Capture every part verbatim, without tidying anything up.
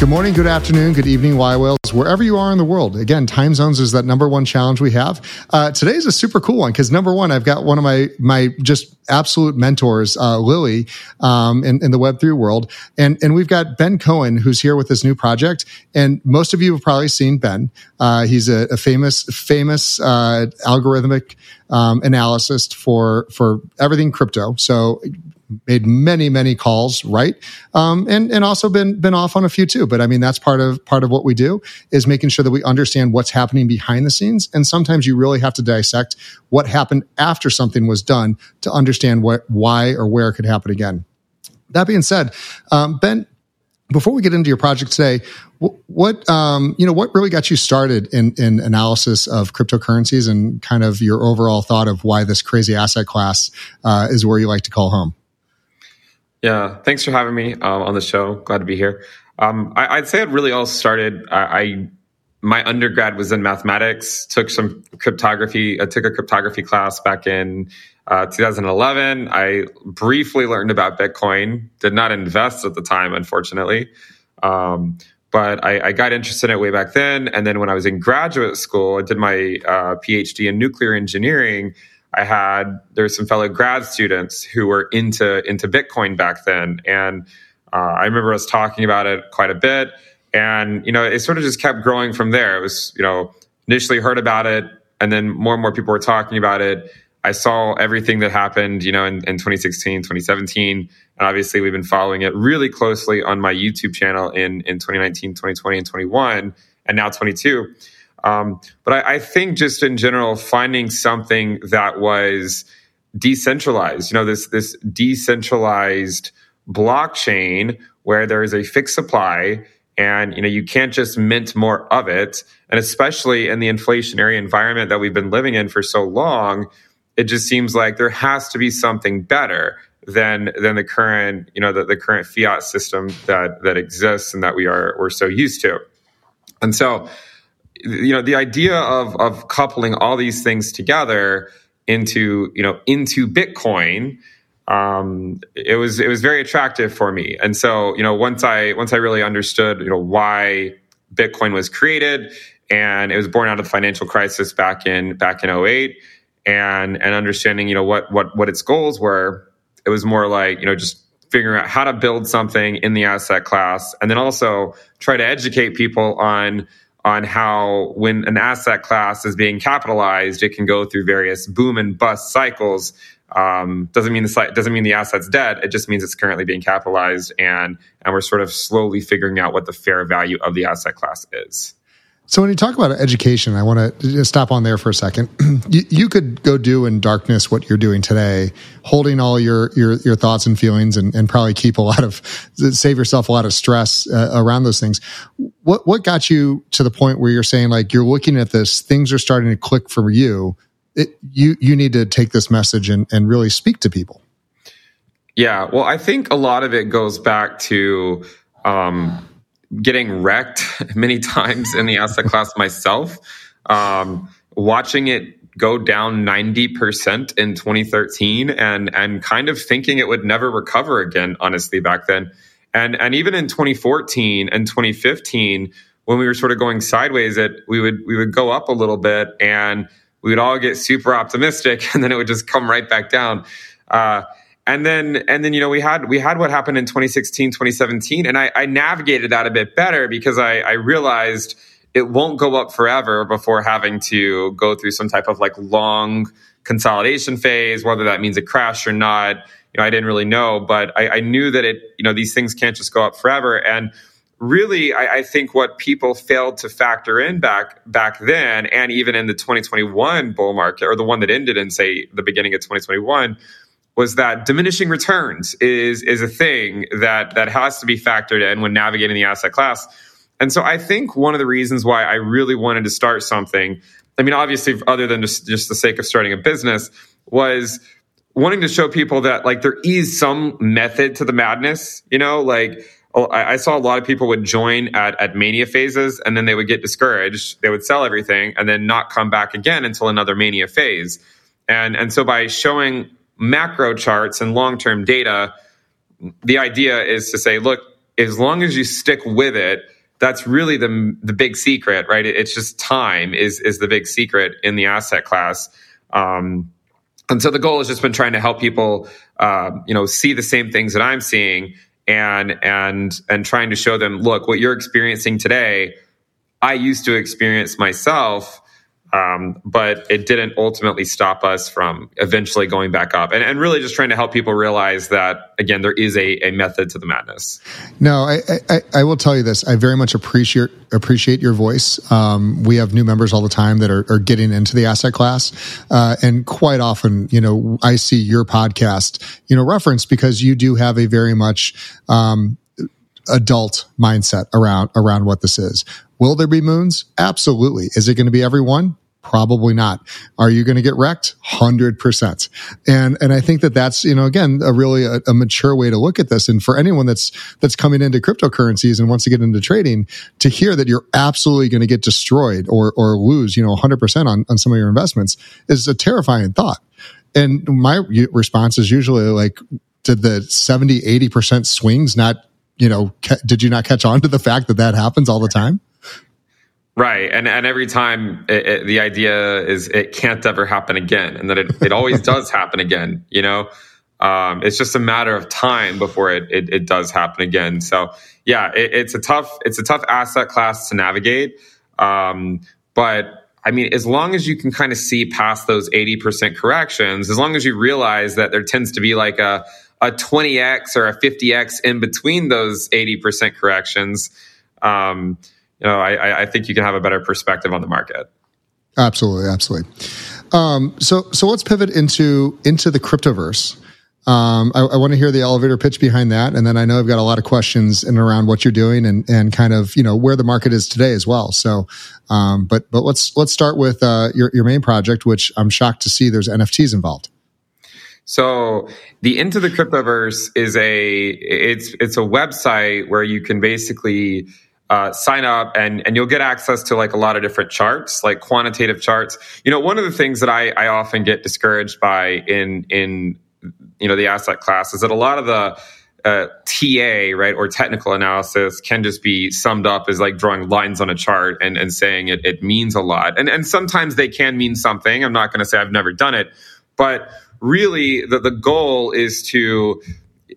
Good morning, good afternoon, good evening, YWhales, wherever you are in the world. Again, time zones is that number one challenge we have. Uh, today's a super cool one because, number one, I've got one of my my just absolute mentors, uh, Lily, um, in, in the Web three world. And, and we've got Ben Cowan, who's here with this new project. And most of you have probably seen Ben. Uh, he's a, a famous, famous uh, algorithmic um, analyst for, for everything crypto. So made many, many calls, right? Um, and, and also been, been off on a few too. But I mean, that's part of, part of what we do is making sure that we understand what's happening behind the scenes. And sometimes you really have to dissect what happened after something was done to understand understand what, why or where it could happen again. That being said, um, Ben, before we get into your project today, what um, you know, what really got you started in, in analysis of cryptocurrencies and kind of your overall thought of why this crazy asset class uh, is where you like to call home? Yeah, thanks for having me um, on the show. Glad to be here. Um, I, I'd say it really all started. I, I my undergrad was in mathematics. Took some cryptography. I took a cryptography class back in Uh, two thousand eleven, I briefly learned about Bitcoin, did not invest at the time, unfortunately. Um, but I, I got interested in it way back then. And then when I was in graduate school, I did my uh, PhD in nuclear engineering. I had, there were some fellow grad students who were into, into Bitcoin back then. And uh, I remember us talking about it quite a bit. And, you know, it sort of just kept growing from there. It was, you know, initially heard about it, and then more and more people were talking about it. I saw everything that happened, you know, in, in twenty sixteen, twenty seventeen, and obviously we've been following it really closely on my YouTube channel in, in twenty nineteen, twenty twenty, and twenty-one, and now twenty-two. Um, but I, I think just in general, finding something that was decentralized, you know, this this decentralized blockchain where there is a fixed supply and, you know, you can't just mint more of it. And especially in the inflationary environment that we've been living in for so long, it just seems like there has to be something better than than the current, you know, the, the current fiat system that that exists and that we are we're so used to. And so, you know, the idea of of coupling all these things together into, you know, into Bitcoin, um, it was it was very attractive for me. And so, you know, once I once I really understood, you know, why Bitcoin was created, and it was born out of the financial crisis back in back in oh eight. And and understanding, you know, what what what its goals were, it was more like, you know, just figuring out how to build something in the asset class, and then also try to educate people on on how when an asset class is being capitalized, it can go through various boom and bust cycles. Um, doesn't mean the doesn't mean the asset's dead. It just means it's currently being capitalized, and and we're sort of slowly figuring out what the fair value of the asset class is. So when you talk about education, I want to stop on there for a second. you, you could go do in darkness what you're doing today, holding all your your, your thoughts and feelings, and, and probably keep a lot of save yourself a lot of stress uh, around those things. What what got you to the point where you're saying, like, you're looking at this, things are starting to click for you? It, you you need to take this message and, and really speak to people. Yeah, well, I think a lot of it goes back to Um, getting wrecked many times in the asset class myself, um, watching it go down ninety percent in twenty thirteen, and and kind of thinking it would never recover again, honestly, back then. And and even in twenty fourteen and twenty fifteen, when we were sort of going sideways, it we would we would go up a little bit and we would all get super optimistic, and then it would just come right back down. Uh, And then, and then, you know, we had, we had what happened in twenty sixteen, twenty seventeen. And I, I navigated that a bit better because I, I realized it won't go up forever before having to go through some type of like long consolidation phase, whether that means a crash or not. You know, I didn't really know, but I, I knew that it, you know, these things can't just go up forever. And really, I, I think what people failed to factor in back, back then, and even in the twenty twenty-one bull market, or the one that ended in, say, the beginning of twenty twenty-one, was that diminishing returns is is a thing that that has to be factored in when navigating the asset class. And so I think one of the reasons why I really wanted to start something, I mean, obviously, other than just, just the sake of starting a business, was wanting to show people that like there is some method to the madness. You know, like I saw a lot of people would join at, at mania phases and then they would get discouraged. They would sell everything and then not come back again until another mania phase. And, and so by showing macro charts and long-term data, the idea is to say, look, as long as you stick with it, that's really the the big secret, right? It's just time is is the big secret in the asset class. Um, and so the goal has just been trying to help people, uh, you know, see the same things that I'm seeing, and and and trying to show them, look, what you're experiencing today, I used to experience myself, um, but it didn't ultimately stop us from eventually going back up. And and really just trying to help people realize that, again, there is a, a method to the madness. No, I, I, I will tell you this. I very much appreciate appreciate your voice. Um, we have new members all the time that are, are getting into the asset class. Uh, and quite often, you know, I see your podcast, you know, referenced because you do have a very much um, adult mindset around around what this is. Will there be moons? Absolutely. Is it going to be every one? Probably not. Are you going to get wrecked? one hundred percent. And and I think that that's, you know, again, a really a, a mature way to look at this. And for anyone that's that's coming into cryptocurrencies and wants to get into trading, to hear that you're absolutely going to get destroyed or or lose, you know, one hundred percent on, on some of your investments is a terrifying thought. And my response is usually like, did the seventy, eighty percent swings not, you know, ca- did you not catch on to the fact that that happens all the time? Right. And and every time it, it, the idea is it can't ever happen again, and that it, it always does happen again. You know, um, it's just a matter of time before it it, it does happen again. So, yeah, it, it's a tough it's a tough asset class to navigate. Um, but I mean, as long as you can kind of see past those eighty percent corrections, as long as you realize that there tends to be like a, a twenty X or a fifty X in between those eighty percent corrections, um you know, I, I think you can have a better perspective on the market. Absolutely, absolutely. Um, so, so let's pivot into into the cryptoverse. Um, I, I want to hear the elevator pitch behind that, and then I know I've got a lot of questions in and around what you're doing and and kind of, you know, where the market is today as well. So, um, but but let's let's start with uh, your your main project, which I'm shocked to see there's N F Ts involved. So the Into the Cryptoverse is a it's it's a website where you can basically Uh, sign up and, and you'll get access to like a lot of different charts, like quantitative charts. You know, one of the things that I, I often get discouraged by in, in, you know, the asset class is that a lot of the uh, T A, right, or technical analysis can just be summed up as like drawing lines on a chart and, and saying it, it means a lot. And, and sometimes they can mean something. I'm not going to say I've never done it, but really the, the goal is to,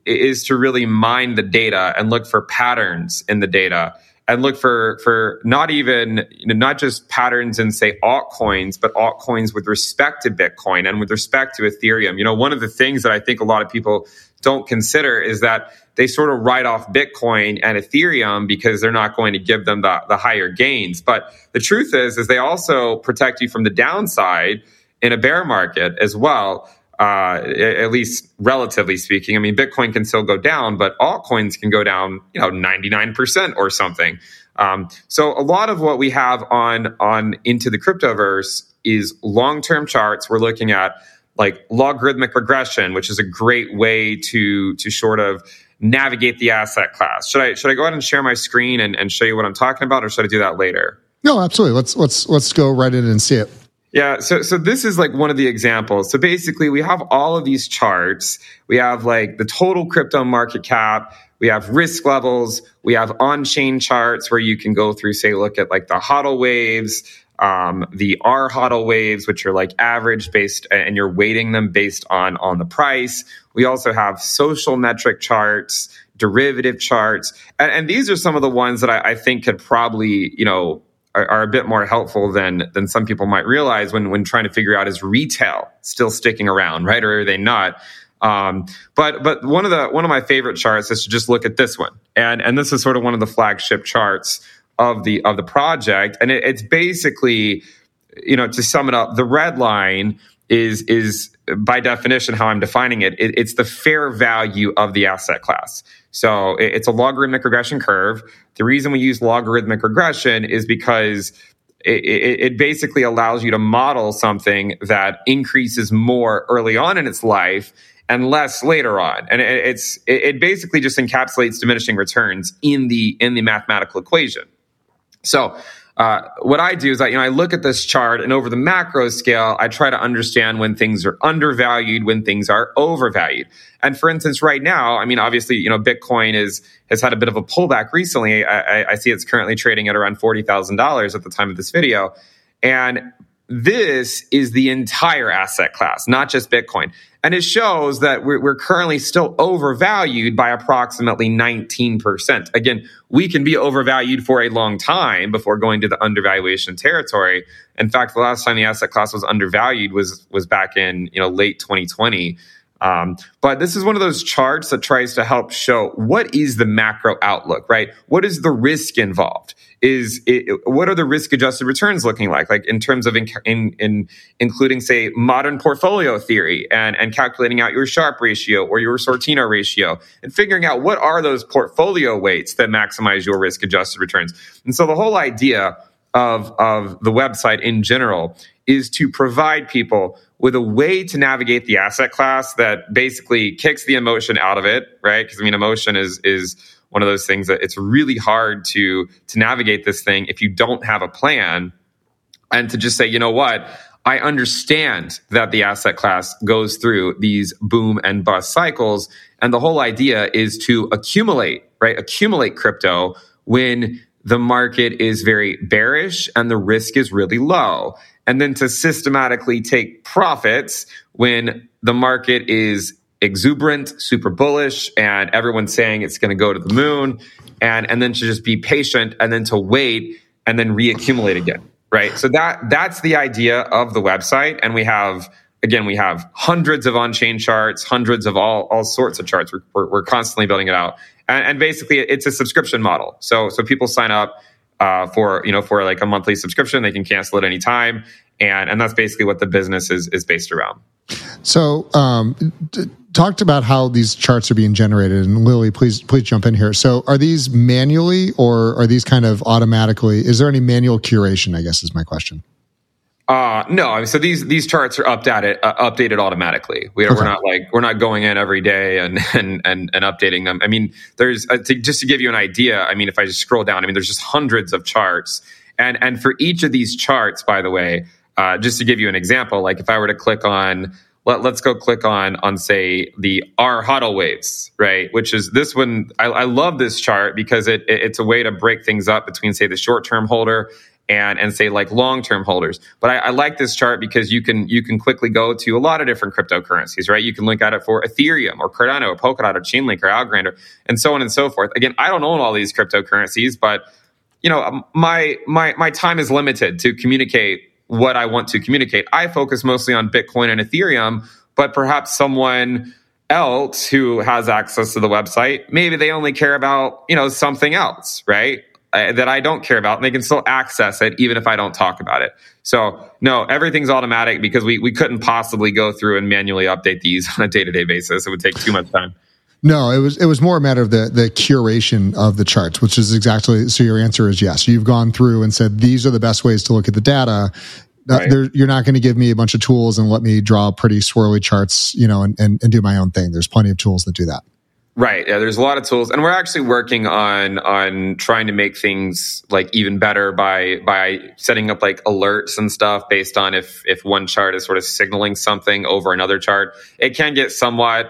is to really mine the data and look for patterns in the data. And look for for not even, you know, not just patterns in, say, altcoins, but altcoins with respect to Bitcoin and with respect to Ethereum. You know, one of the things that I think a lot of people don't consider is that they sort of write off Bitcoin and Ethereum because they're not going to give them the, the higher gains. But the truth is, is they also protect you from the downside in a bear market as well, uh, at least relatively speaking. I mean, Bitcoin can still go down, but altcoins can go down, you know, ninety-nine percent or something. Um, so a lot of what we have on, on Into the Cryptoverse is long-term charts. We're looking at like logarithmic regression, which is a great way to, to sort of navigate the asset class. Should I, should I go ahead and share my screen and, and show you what I'm talking about, or should I do that later? No, absolutely. Let's, let's, let's go right in and see it. Yeah, so so this is like one of the examples. So basically, we have all of these charts. We have like the total crypto market cap. We have risk levels. We have on-chain charts where you can go through, say, look at like the HODL waves, um, the R HODL waves, which are like average based, and you're weighting them based on on the price. We also have social metric charts, derivative charts, and, and these are some of the ones that I, I think could probably, you know, are a bit more helpful than than some people might realize when when trying to figure out, is retail still sticking around, right, or are they not? Um, but but one of the one of my favorite charts is to just look at this one, and and this is sort of one of the flagship charts of the of the project, and it, it's basically, you know, to sum it up, the red line is is by definition how I'm defining it, it it's the fair value of the asset class. So it, it's a logarithmic regression curve. The reason we use logarithmic regression is because it, it, it basically allows you to model something that increases more early on in its life and less later on. And it, it's it, it basically just encapsulates diminishing returns in the in the mathematical equation. So Uh, what I do is I, you know, I look at this chart, and over the macro scale, I try to understand when things are undervalued, when things are overvalued. And for instance, right now, I mean, obviously, you know, Bitcoin is has had a bit of a pullback recently. I, I, I see it's currently trading at around forty thousand dollars at the time of this video. And this is the entire asset class, not just Bitcoin. And it shows that we're, we're currently still overvalued by approximately nineteen percent. Again, we can be overvalued for a long time before going to the undervaluation territory. In fact, the last time the asset class was undervalued was was back in you know late twenty twenty. Um, but this is one of those charts that tries to help show what is the macro outlook, right? What is the risk involved? Is it, what are the risk-adjusted returns looking like? Like in terms of in, in, in including, say, modern portfolio theory and, and calculating out your Sharpe ratio or your Sortino ratio and figuring out what are those portfolio weights that maximize your risk-adjusted returns. And so the whole idea of, of the website in general is to provide people with a way to navigate the asset class that basically kicks the emotion out of it, right? Because I mean, emotion is is one of those things that it's really hard to to navigate this thing if you don't have a plan, and to just say, you know what, I understand that the asset class goes through these boom and bust cycles, and the whole idea is to accumulate, right? Accumulate crypto when the market is very bearish and the risk is really low. And then to systematically take profits when the market is exuberant, super bullish, and everyone's saying it's going to go to the moon, and, and then to just be patient, and then to wait, and then reaccumulate again, right? So that that's the idea of the website. And we have, again, we have hundreds of on-chain charts, hundreds of all all sorts of charts. We're, we're, we're constantly building it out. And, and basically, it's a subscription model. So so people sign up Uh, for you know, for like a monthly subscription, they can cancel at any time, and and that's basically what the business is is based around. So, um, d- talked about how these charts are being generated, and Lily, please please jump in here. So, are these manually, or are these kind of automatically? Is there any manual curation, I guess, is my question. Uh, no, I mean, so these these charts are updated uh, updated automatically. We, okay. We're not like we're not going in every day and and and, and updating them. I mean, there's uh, to, just to give you an idea. I mean, if I just scroll down, I mean, there's just hundreds of charts, and and for each of these charts, by the way, uh, just to give you an example, like if I were to click on, let, let's go click on on say the R H O D L waves, right? Which is this one. I, I love this chart because it, it it's a way to break things up between say the short term holder and and say like long-term holders. But I, I like this chart because you can you can quickly go to a lot of different cryptocurrencies, right? You can link at it for Ethereum or Cardano or Polkadot or Chainlink or Algorand or, and so on and so forth. Again, I don't own all these cryptocurrencies, but you know my my my time is limited to communicate what I want to communicate. I focus mostly on Bitcoin and Ethereum, but perhaps someone else who has access to the website, maybe they only care about, you know, something else, right? That I don't care about, and they can still access it even if I don't talk about it. So no, everything's automatic because we we couldn't possibly go through and manually update these on a day-to-day basis. It would take too much time. No, it was it was more a matter of the the curation of the charts, which is exactly, so your answer is yes. You've gone through and said, these are the best ways to look at the data. Right. Uh, you're not going to give me a bunch of tools and let me draw pretty swirly charts, you know, and, and, and do my own thing. There's plenty of tools that do that. Right. Yeah, there's a lot of tools, and we're actually working on on trying to make things like even better by by setting up like alerts and stuff based on if if one chart is sort of signaling something over another chart. It can get somewhat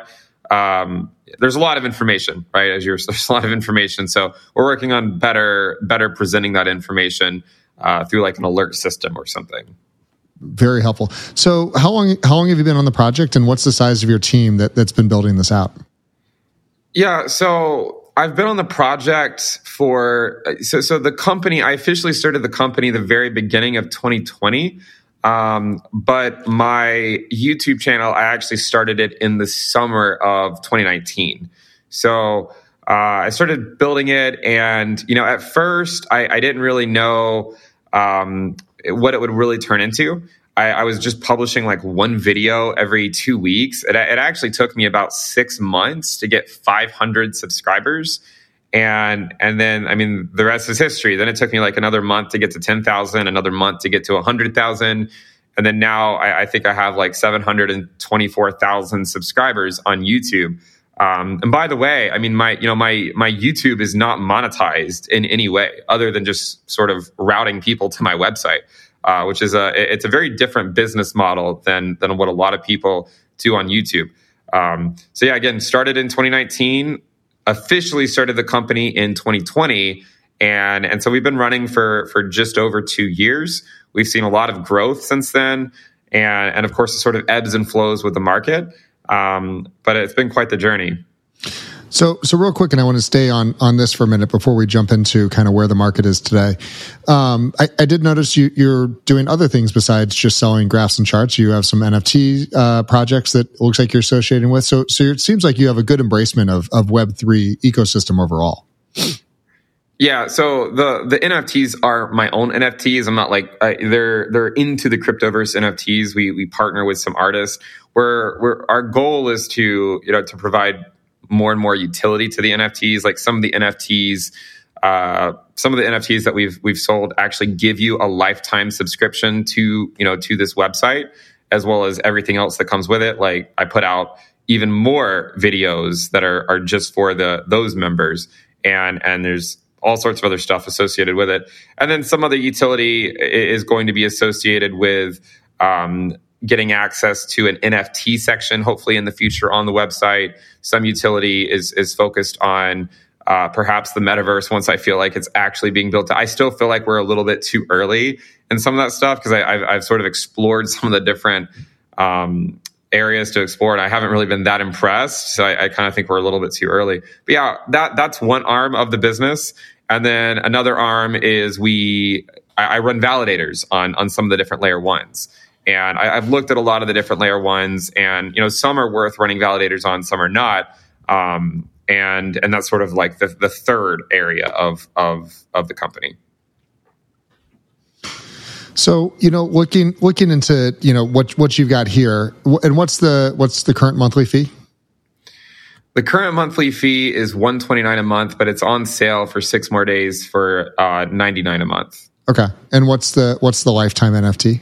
um, there's a lot of information, right? As you're there's a lot of information, so we're working on better better presenting that information uh, through like an alert system or something. Very helpful. So how long how long have you been on the project, and what's the size of your team that, that's been building this out? Yeah, so I've been on the project for so so the company. I officially started the company the very beginning of twenty twenty, um, but my YouTube channel, I actually started it in the summer of twenty nineteen. So uh, I started building it, and you know, at first I, I didn't really know um, what it would really turn into. I, I was just publishing like one video every two weeks. It, it actually took me about six months to get five hundred subscribers. And and then, I mean, the rest is history. Then it took me like another month to get to ten thousand, another month to get to one hundred thousand. And then now I, I think I have like seven hundred twenty-four thousand subscribers on YouTube. Um, and by the way, I mean, my you know my my YouTube is not monetized in any way other than just sort of routing people to my website, uh, which is a it's a very different business model than than what a lot of people do on YouTube. Um, so yeah, again, started in twenty nineteen. Officially started the company in twenty twenty. And, and so we've been running for, for just over two years. We've seen a lot of growth since then. And, and of course, it sort of ebbs and flows with the market. Um, but it's been quite the journey. So, so real quick, and I want to stay on, on this for a minute before we jump into kind of where the market is today. Um, I, I did notice you, you're doing other things besides just selling graphs and charts. You have some N F T uh, projects that it looks like you're associating with. So, so it seems like you have a good embracement of, of Web three ecosystem overall. Yeah. So the, the N F Ts are my own N F Ts. I'm not like uh, they're they're into the Cryptoverse N F Ts. We we partner with some artists. Where where our goal is to you know to provide more and more utility to the N F Ts. Like some of the N F Ts, uh, some of the N F Ts that we've we've sold actually give you a lifetime subscription to you know to this website, as well as everything else that comes with it. Like I put out even more videos that are are just for the those members, and and there's all sorts of other stuff associated with it. And then some other utility is going to be associated with um, getting access to an N F T section, hopefully in the future on the website. Some utility is is focused on uh, perhaps the metaverse once I feel like it's actually being built. I still feel like we're a little bit too early in some of that stuff because I've, I've sort of explored some of the different um, areas to explore, and I haven't really been that impressed. So I, I kind of think we're a little bit too early. But yeah, that that's one arm of the business. And then another arm is we I, I run validators on on some of the different layer ones. And I, I've looked at a lot of the different layer ones, and you know, some are worth running validators on, some are not. Um, and and that's sort of like the the third area of of of the company. So you know, looking looking into you know what what you've got here, and what's the what's the current monthly fee? The current monthly fee is one hundred twenty-nine dollars a month, but it's on sale for six more days for uh, ninety-nine dollars a month. Okay, and what's the what's the lifetime N F T?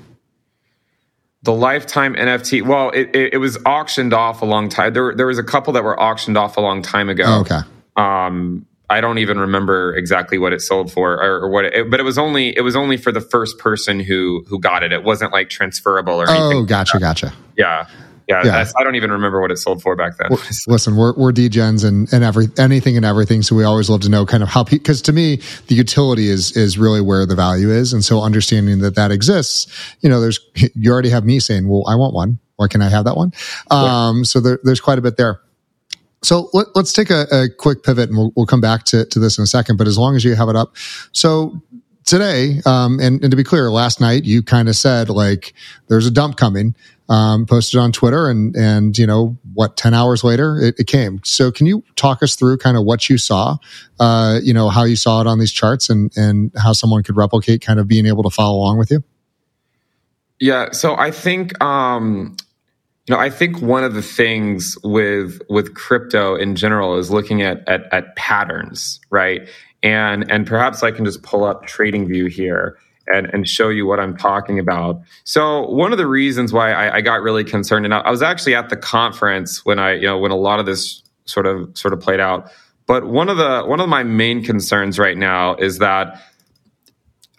The lifetime N F T, well, it, it, it was auctioned off a long time. There, there was a couple that were auctioned off a long time ago. Oh, okay. Um, I don't even remember exactly what it sold for, or, or what, it, but it was only it was only for the first person who who got it. It wasn't like transferable or anything. Oh, gotcha, like gotcha. Yeah. Yeah, yeah. That's, I don't even remember what it sold for back then. Well, listen, we're we're degens and and every anything and everything, so we always love to know kind of how, because to me the utility is is really where the value is, and so understanding that that exists, you know, there's you already have me saying, well, I want one, or can I have that one? Um, yeah. So there, there's quite a bit there. So let, let's take a, a quick pivot, and we'll, we'll come back to to this in a second. But as long as you have it up, so. Today, um, and, and to be clear, last night you kind of said like there's a dump coming, um, posted on Twitter, and and you know what, ten hours later it, it came. So can you talk us through kind of what you saw, uh, you know how you saw it on these charts, and and how someone could replicate kind of being able to follow along with you? Yeah, so I think um, you know I think one of the things with with crypto in general is looking at at, at patterns, right? And and perhaps I can just pull up TradingView here and, and show you what I'm talking about. So one of the reasons why I, I got really concerned, and I, I was actually at the conference when I you know when a lot of this sort of sort of played out. But one of the one of my main concerns right now is that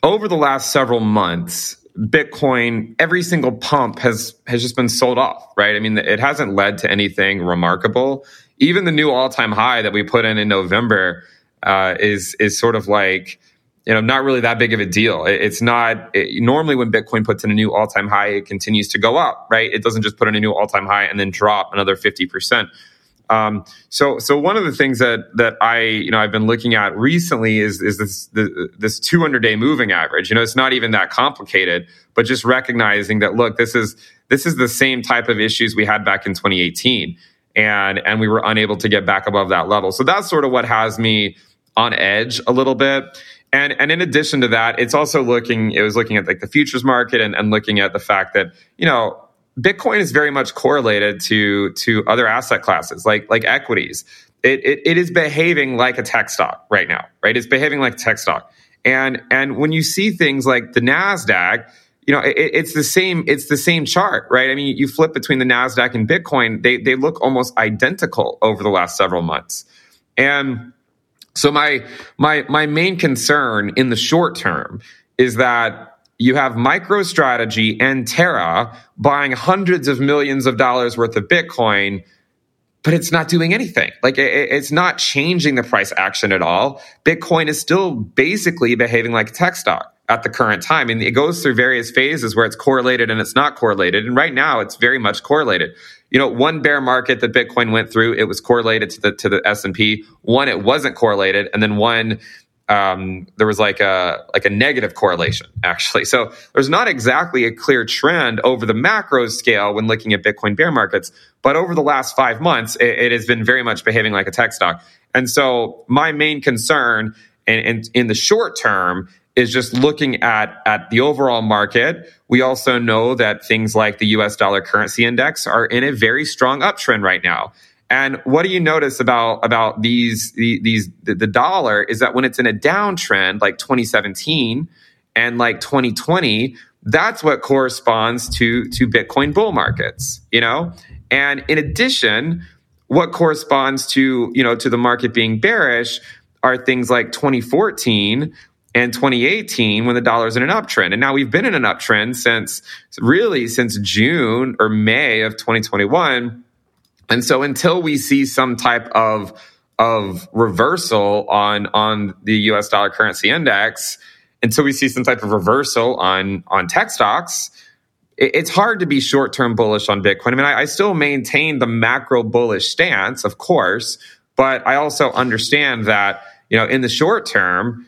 over the last several months, Bitcoin, every single pump has has just been sold off, right? I mean, it hasn't led to anything remarkable. Even the new all-time high that we put in in November. Uh, is is sort of like, you know, not really that big of a deal. It, it's not, it, normally when Bitcoin puts in a new all-time high, it continues to go up, right? It doesn't just put in a new all-time high and then drop another fifty percent. Um, so so one of the things that that I, you know, I've been looking at recently is is this the, this two hundred day moving average. You know, it's not even that complicated, but just recognizing that, look, this is this is the same type of issues we had back in twenty eighteen, and and we were unable to get back above that level. So that's sort of what has me on edge a little bit. And and in addition to that, it's also looking, it was looking at like the futures market and, and looking at the fact that, you know, Bitcoin is very much correlated to to other asset classes like like equities. It, it it is behaving like a tech stock right now, right? It's behaving like a tech stock. And and when you see things like the Nasdaq, you know, it, it's the same it's the same chart, right? I mean, you flip between the Nasdaq and Bitcoin, they they look almost identical over the last several months. And so my my my main concern in the short term is that you have MicroStrategy and Terra buying hundreds of millions of dollars worth of Bitcoin, but it's not doing anything. Like it, it's not changing the price action at all. Bitcoin is still basically behaving like a tech stock at the current time. And it goes through various phases where it's correlated and it's not correlated. And right now it's very much correlated. You know, one bear market that Bitcoin went through, it was correlated to the, to the S and P. One, it wasn't correlated. And then one, Um, there was like a like a negative correlation, actually. So there's not exactly a clear trend over the macro scale when looking at Bitcoin bear markets. But over the last five months, it, it has been very much behaving like a tech stock. And so my main concern in, in, in the short term is just looking at, at the overall market. We also know that things like the U S dollar currency index are in a very strong uptrend right now. And what do you notice about about these these the, the dollar is that when it's in a downtrend like twenty seventeen and like twenty twenty, that's what corresponds to to Bitcoin bull markets, you know? And in addition, what corresponds to, you know, to the market being bearish are things like twenty fourteen and twenty eighteen when the dollar's in an uptrend. And now we've been in an uptrend since really since June or May of twenty twenty-one. And so until we see some type of of reversal on on the U S dollar currency index, until we see some type of reversal on on tech stocks, it, it's hard to be short-term bullish on Bitcoin. I mean, I, I still maintain the macro bullish stance, of course, but I also understand that, you know, in the short term,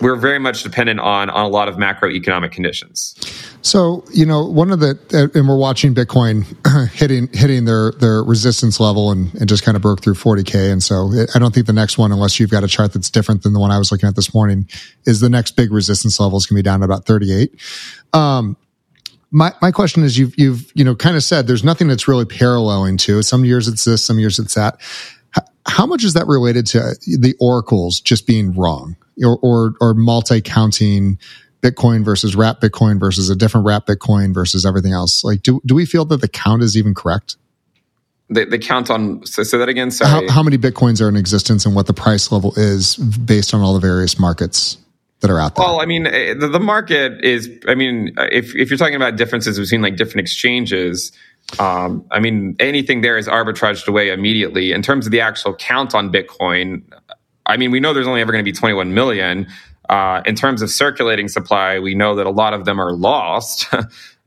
we're very much dependent on on a lot of macroeconomic conditions. So, you know, one of the, and we're watching Bitcoin hitting hitting their, their resistance level and, and just kind of broke through forty K. And so I don't think the next one, unless you've got a chart that's different than the one I was looking at this morning, is the next big resistance level is going to be down to about thirty-eight. Um, My my question is, you've, you've you know, kind of said there's nothing that's really paralleling to. Some years it's this, some years it's that. How much is that related to the oracles just being wrong? Or, or, or multi-counting Bitcoin versus wrap Bitcoin versus a different wrap Bitcoin versus everything else. Like, do do we feel that the count is even correct? The, the count on, so say that again, sorry. How, how many Bitcoins are in existence and what the price level is based on all the various markets that are out there? Well, I mean, the, the market is, I mean, if if you're talking about differences between like different exchanges, Um, I mean, anything there is arbitraged away immediately. In terms of the actual count on Bitcoin, I mean, we know there's only ever going to be twenty-one million. Uh, in terms of circulating supply, we know that a lot of them are lost,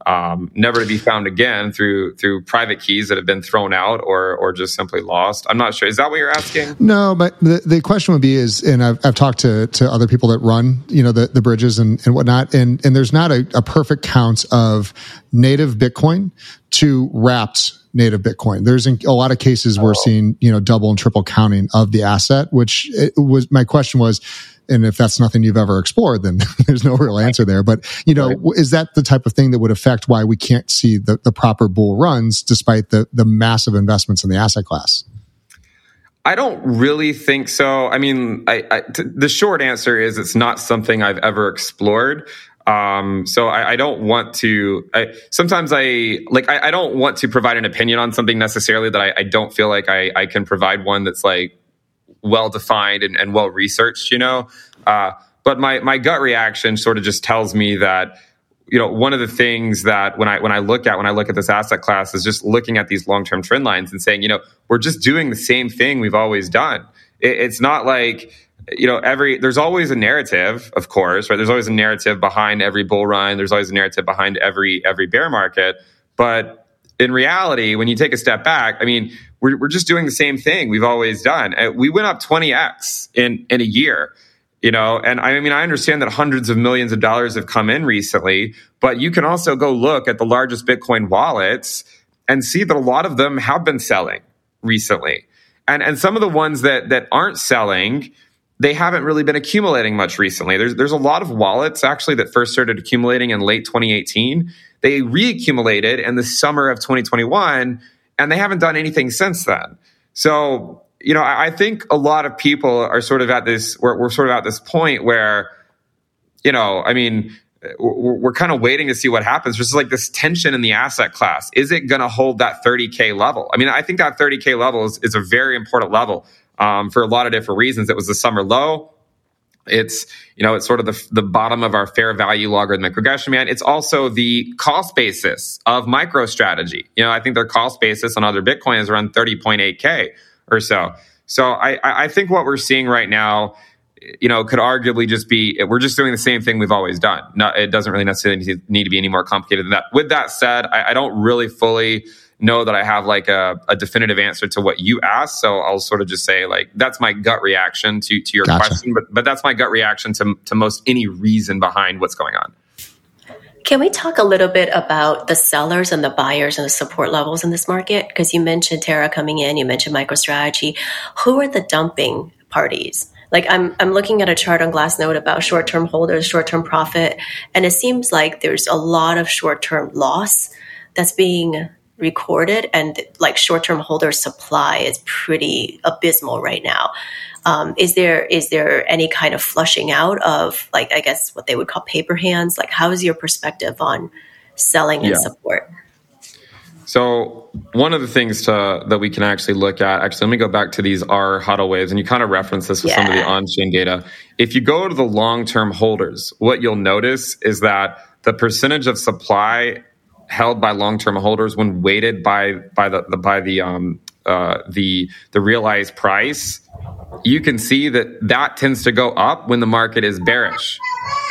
um, never to be found again through through private keys that have been thrown out or or just simply lost. I'm not sure. Is that what you're asking? No, but the, the question would be is, and I've, I've talked to, to other people that run, you know, the, the bridges and, and whatnot, and, and there's not a, a perfect count of native Bitcoin to wrapped native Bitcoin. There's in a lot of cases we're oh. seeing, you know, double and triple counting of the asset, which it was my question was, and if that's nothing you've ever explored, then there's no real answer there. But, you know, right. Is that the type of thing that would affect why we can't see the, the proper bull runs despite the, the massive investments in the asset class? I don't really think so. I mean, I, I, t- the short answer is it's not something I've ever explored. Um, so I, I don't want to, I, sometimes I, like, I, I don't want to provide an opinion on something necessarily that I, I don't feel like I, I can provide one that's like well-defined and, and well-researched, you know? Uh, but my, my gut reaction sort of just tells me that, you know, one of the things that when I, when I look at, when I look at this asset class is just looking at these long-term trend lines and saying, you know, we're just doing the same thing we've always done. It, it's not like, you know, every there's always a narrative, of course, right? There's always a narrative behind every bull run. There's always a narrative behind every every bear market. But in reality, when you take a step back, I mean, we're we're just doing the same thing we've always done. We went up twenty x in in a year, you know. And I mean, I understand that hundreds of millions of dollars have come in recently, but you can also go look at the largest Bitcoin wallets and see that a lot of them have been selling recently, and and some of the ones that that aren't selling. they haven't really been accumulating much recently. There's there's a lot of wallets actually that first started accumulating in late twenty eighteen. They reaccumulated in the summer of twenty twenty-one, and they haven't done anything since then. So, you know, I, I think a lot of people are sort of at this, we're, we're sort of at this point where, you know, I mean, we're, we're kind of waiting to see what happens. There's like this tension in the asset class. Is it going to hold that thirty K level? I mean, I think that thirty K level is, is a very important level. Um, for a lot of different reasons. It was the summer low. It's, you know, it's sort of the, the bottom of our fair value logarithmic regression band. It's also the cost basis of MicroStrategy. You know, I think their cost basis on other Bitcoin is around thirty point eight K or so. So I, I think what we're seeing right now, you know, could arguably just be, we're just doing the same thing we've always done. No, it doesn't really necessarily need to be any more complicated than that. With that said, I, I don't really fully know that I have like a, a definitive answer to what you asked. So I'll sort of just say like, that's my gut reaction to, to your gotcha. question, but, but that's my gut reaction to, to most any reason behind what's going on. Can we talk a little bit about the sellers and the buyers and the support levels in this market? Because you mentioned Terra coming in, you mentioned MicroStrategy. Who are the dumping parties? Like I'm I'm looking at a chart on Glassnode about short-term holders, short-term profit, and it seems like there's a lot of short-term loss that's being recorded, and like short-term holder supply is pretty abysmal right now. Um, is there is there any kind of flushing out of like, I guess what they would call paper hands? Like how is your perspective on selling and yeah. support? So one of the things to, that we can actually look at, actually, let me go back to these R HODL waves, and you kind of reference this with yeah. some of the on-chain data. If you go to the long-term holders, what you'll notice is that the percentage of supply held by long-term holders when weighted by by the, the by the um uh the the realized price, you can see that that tends to go up when the market is bearish,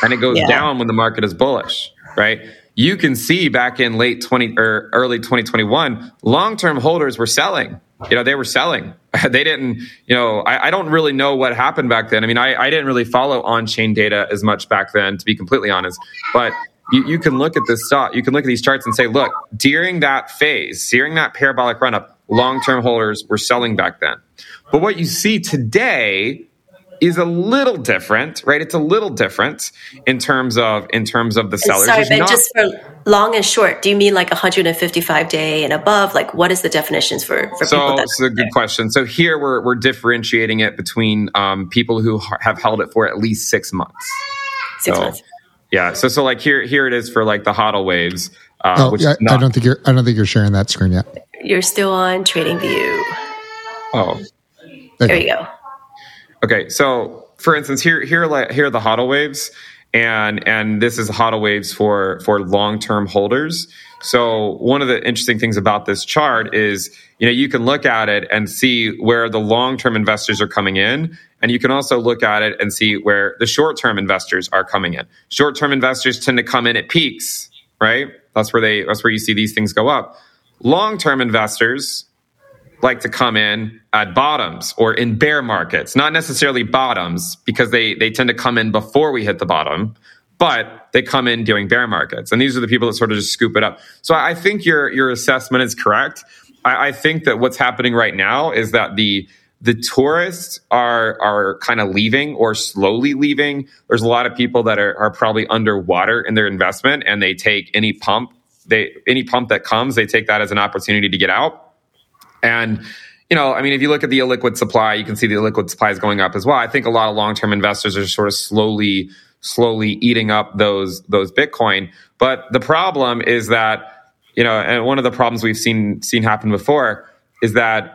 and it goes yeah. down when the market is bullish, right? You can see back in late twenty or early twenty twenty-one, long-term holders were selling. You know, they were selling. They didn't, you know, I, I don't really know what happened back then. I mean, I, I didn't really follow on-chain data as much back then, to be completely honest, but You, you can look at this stock, you can look at these charts and say, look, during that phase, during that parabolic run up, long-term holders were selling back then. But what you see today is a little different, right? It's a little different in terms of in terms of the sellers. Sorry, but not- just for long and short, do you mean like one fifty-five day and above? Like what is the definitions for, for so, people? That- so, that's a good question. So here we're we're differentiating it between um, people who have held it for at least six months. Six so, months. Yeah, so so like here here it is for like the HODL waves. Uh, oh, which yeah, is not, I don't think you're I don't think you're sharing that screen yet. You're still on TradingView. Oh, there, there you go. go. Okay, so for instance, here here like here are the HODL waves, and and this is HODL waves for for long term holders. So one of the interesting things about this chart is, you know, you can look at it and see where the long term investors are coming in. And you can also look at it and see where the short-term investors are coming in. Short-term investors tend to come in at peaks, right? That's where they. That's where you see these things go up. Long-term investors like to come in at bottoms or in bear markets, not necessarily bottoms, because they, they tend to come in before we hit the bottom, but they come in during bear markets. And these are the people that sort of just scoop it up. So I think your your assessment is correct. I, I think that what's happening right now is that the The tourists are are kind of leaving or slowly leaving. There's a lot of people that are, are probably underwater in their investment, and they take any pump they any pump that comes, they take that as an opportunity to get out. And you know, I mean, if you look at the illiquid supply, you can see the illiquid supply is going up as well. I think a lot of long term investors are sort of slowly slowly eating up those those Bitcoin. But the problem is that, you know, and one of the problems we've seen seen happen before is that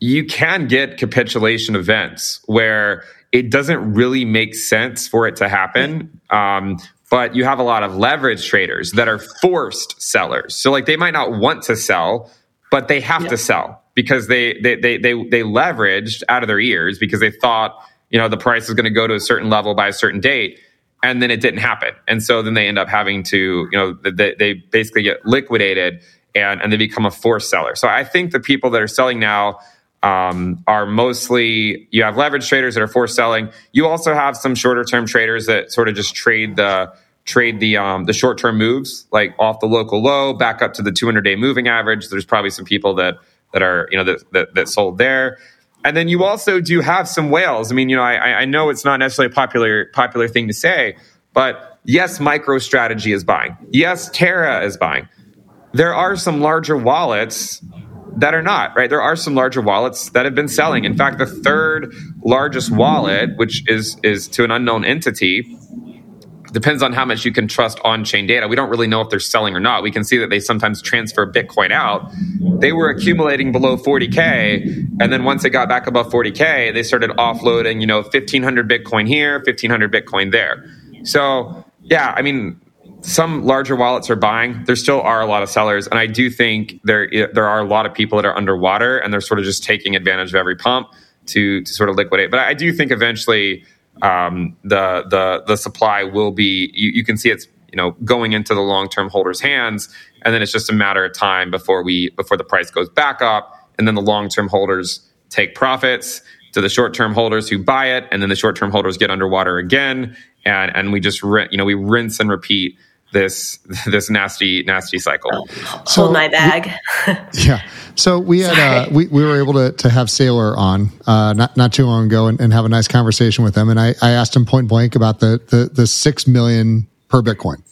you can get capitulation events where it doesn't really make sense for it to happen. Um, but you have a lot of leverage traders that are forced sellers. So like they might not want to sell, but they have yeah. to sell because they, they, they, they, they leveraged out of their ears because they thought, you know, the price is going to go to a certain level by a certain date. And then it didn't happen. And so then they end up having to, you know, they, they basically get liquidated and, and they become a forced seller. So I think the people that are selling now Um, are mostly, you have leverage traders that are forced selling. You also have some shorter term traders that sort of just trade the trade the um, the short term moves, like off the local low back up to the two hundred day moving average. There's probably some people that that are you know that that, that sold there. And then you also do have some whales. I mean, you know, I, I know it's not necessarily a popular popular thing to say, but yes, MicroStrategy is buying. Yes, Terra is buying. There are some larger wallets that are not, right? There are some larger wallets that have been selling. In fact, the third largest wallet, which is is to an unknown entity, depends on how much you can trust on-chain data. We don't really know if they're selling or not. We can see that they sometimes transfer Bitcoin out. They were accumulating below forty K, and then once it got back above forty K, they started offloading, you know, fifteen hundred Bitcoin here, fifteen hundred Bitcoin there. So, yeah, I mean, some larger wallets are buying. There still are a lot of sellers, and I do think there there are a lot of people that are underwater, and they're sort of just taking advantage of every pump to to sort of liquidate. But I do think eventually um, the the the supply will be. You, you can see it's you know going into the long term holders' hands, and then it's just a matter of time before we before the price goes back up, and then the long term holders take profits to the short term holders who buy it, and then the short term holders get underwater again, and and we just you know we rinse and repeat this this nasty nasty cycle. Oh, so hold my bag. We, yeah. So we had uh, we we were able to to have Sailor on uh, not not too long ago and, and have a nice conversation with him. And I, I asked him point blank about the the the six million per Bitcoin,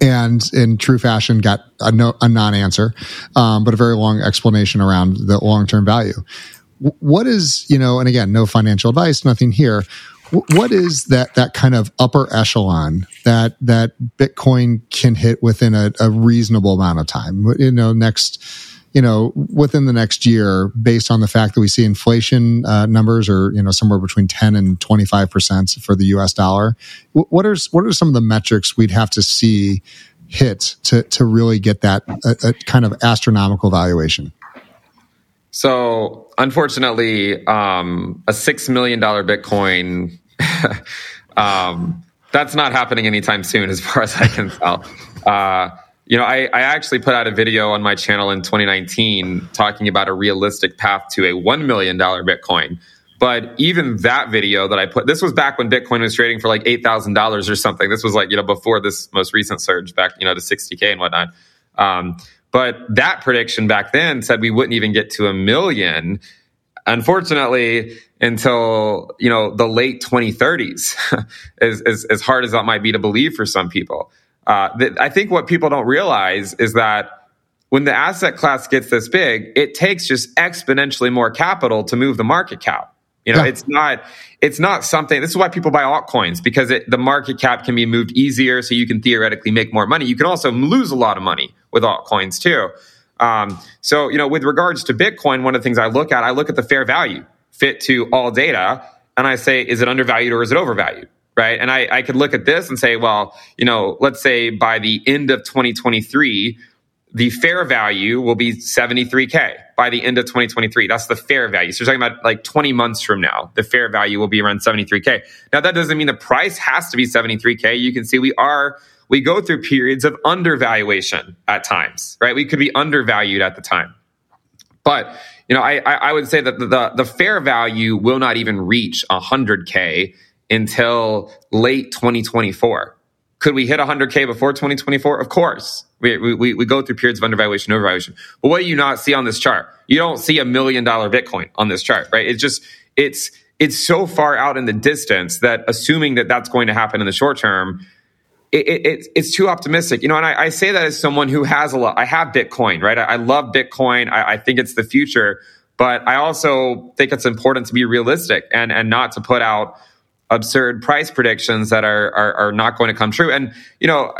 and in true fashion got a no a non answer, um, but a very long explanation around the long term value. What is you know and again no financial advice, nothing here. What is that that kind of upper echelon that that Bitcoin can hit within a, a reasonable amount of time? You know, next, you know, within the next year, based on the fact that we see inflation uh, numbers are you know somewhere between ten and twenty-five percent for the U S dollar. What are what are some of the metrics we'd have to see hit to to really get that a, a kind of astronomical valuation? So unfortunately, um, a six million dollars Bitcoin, um, that's not happening anytime soon as far as I can tell. Uh, you know, I, I actually put out a video on my channel in twenty nineteen talking about a realistic path to a one million dollars Bitcoin. But even that video that I put, this was back when Bitcoin was trading for like eight thousand dollars or something. This was like, you know, before this most recent surge back, you know, to sixty K and whatnot. Um, But that prediction back then said we wouldn't even get to a million, unfortunately, until you know the late twenty thirties, as, as, as hard as that might be to believe for some people. Uh, th- I think what people don't realize is that when the asset class gets this big, it takes just exponentially more capital to move the market cap. You know, yeah. it's not it's not something. This is why people buy altcoins, because it, the market cap can be moved easier, so you can theoretically make more money. You can also lose a lot of money with altcoins too. Um, so, you know, with regards to Bitcoin, one of the things I look at, I look at the fair value fit to all data, and I say, is it undervalued or is it overvalued, right? And I, I could look at this and say, well, you know, let's say by the end of twenty twenty-three, the fair value will be seventy-three K by the end of twenty twenty-three. That's the fair value. So you're talking about like twenty months from now, the fair value will be around seventy-three K. Now, that doesn't mean the price has to be seventy-three K. You can see we are... We go through periods of undervaluation at times, right? We could be undervalued at the time. But, you know, I, I would say that the, the fair value will not even reach one hundred K until late twenty twenty-four. Could we hit one hundred K before twenty twenty-four? Of course. We, we, we go through periods of undervaluation, overvaluation. But what do you not see on this chart? You don't see a million dollar Bitcoin on this chart, right? It's just, it's, it's so far out in the distance that assuming that that's going to happen in the short term, It, it, it, it's too optimistic, you know. And I, I say that as someone who has a lot. I have Bitcoin, right? I, I love Bitcoin. I, I think it's the future, but I also think it's important to be realistic and and not to put out absurd price predictions that are are, are not going to come true. And you know,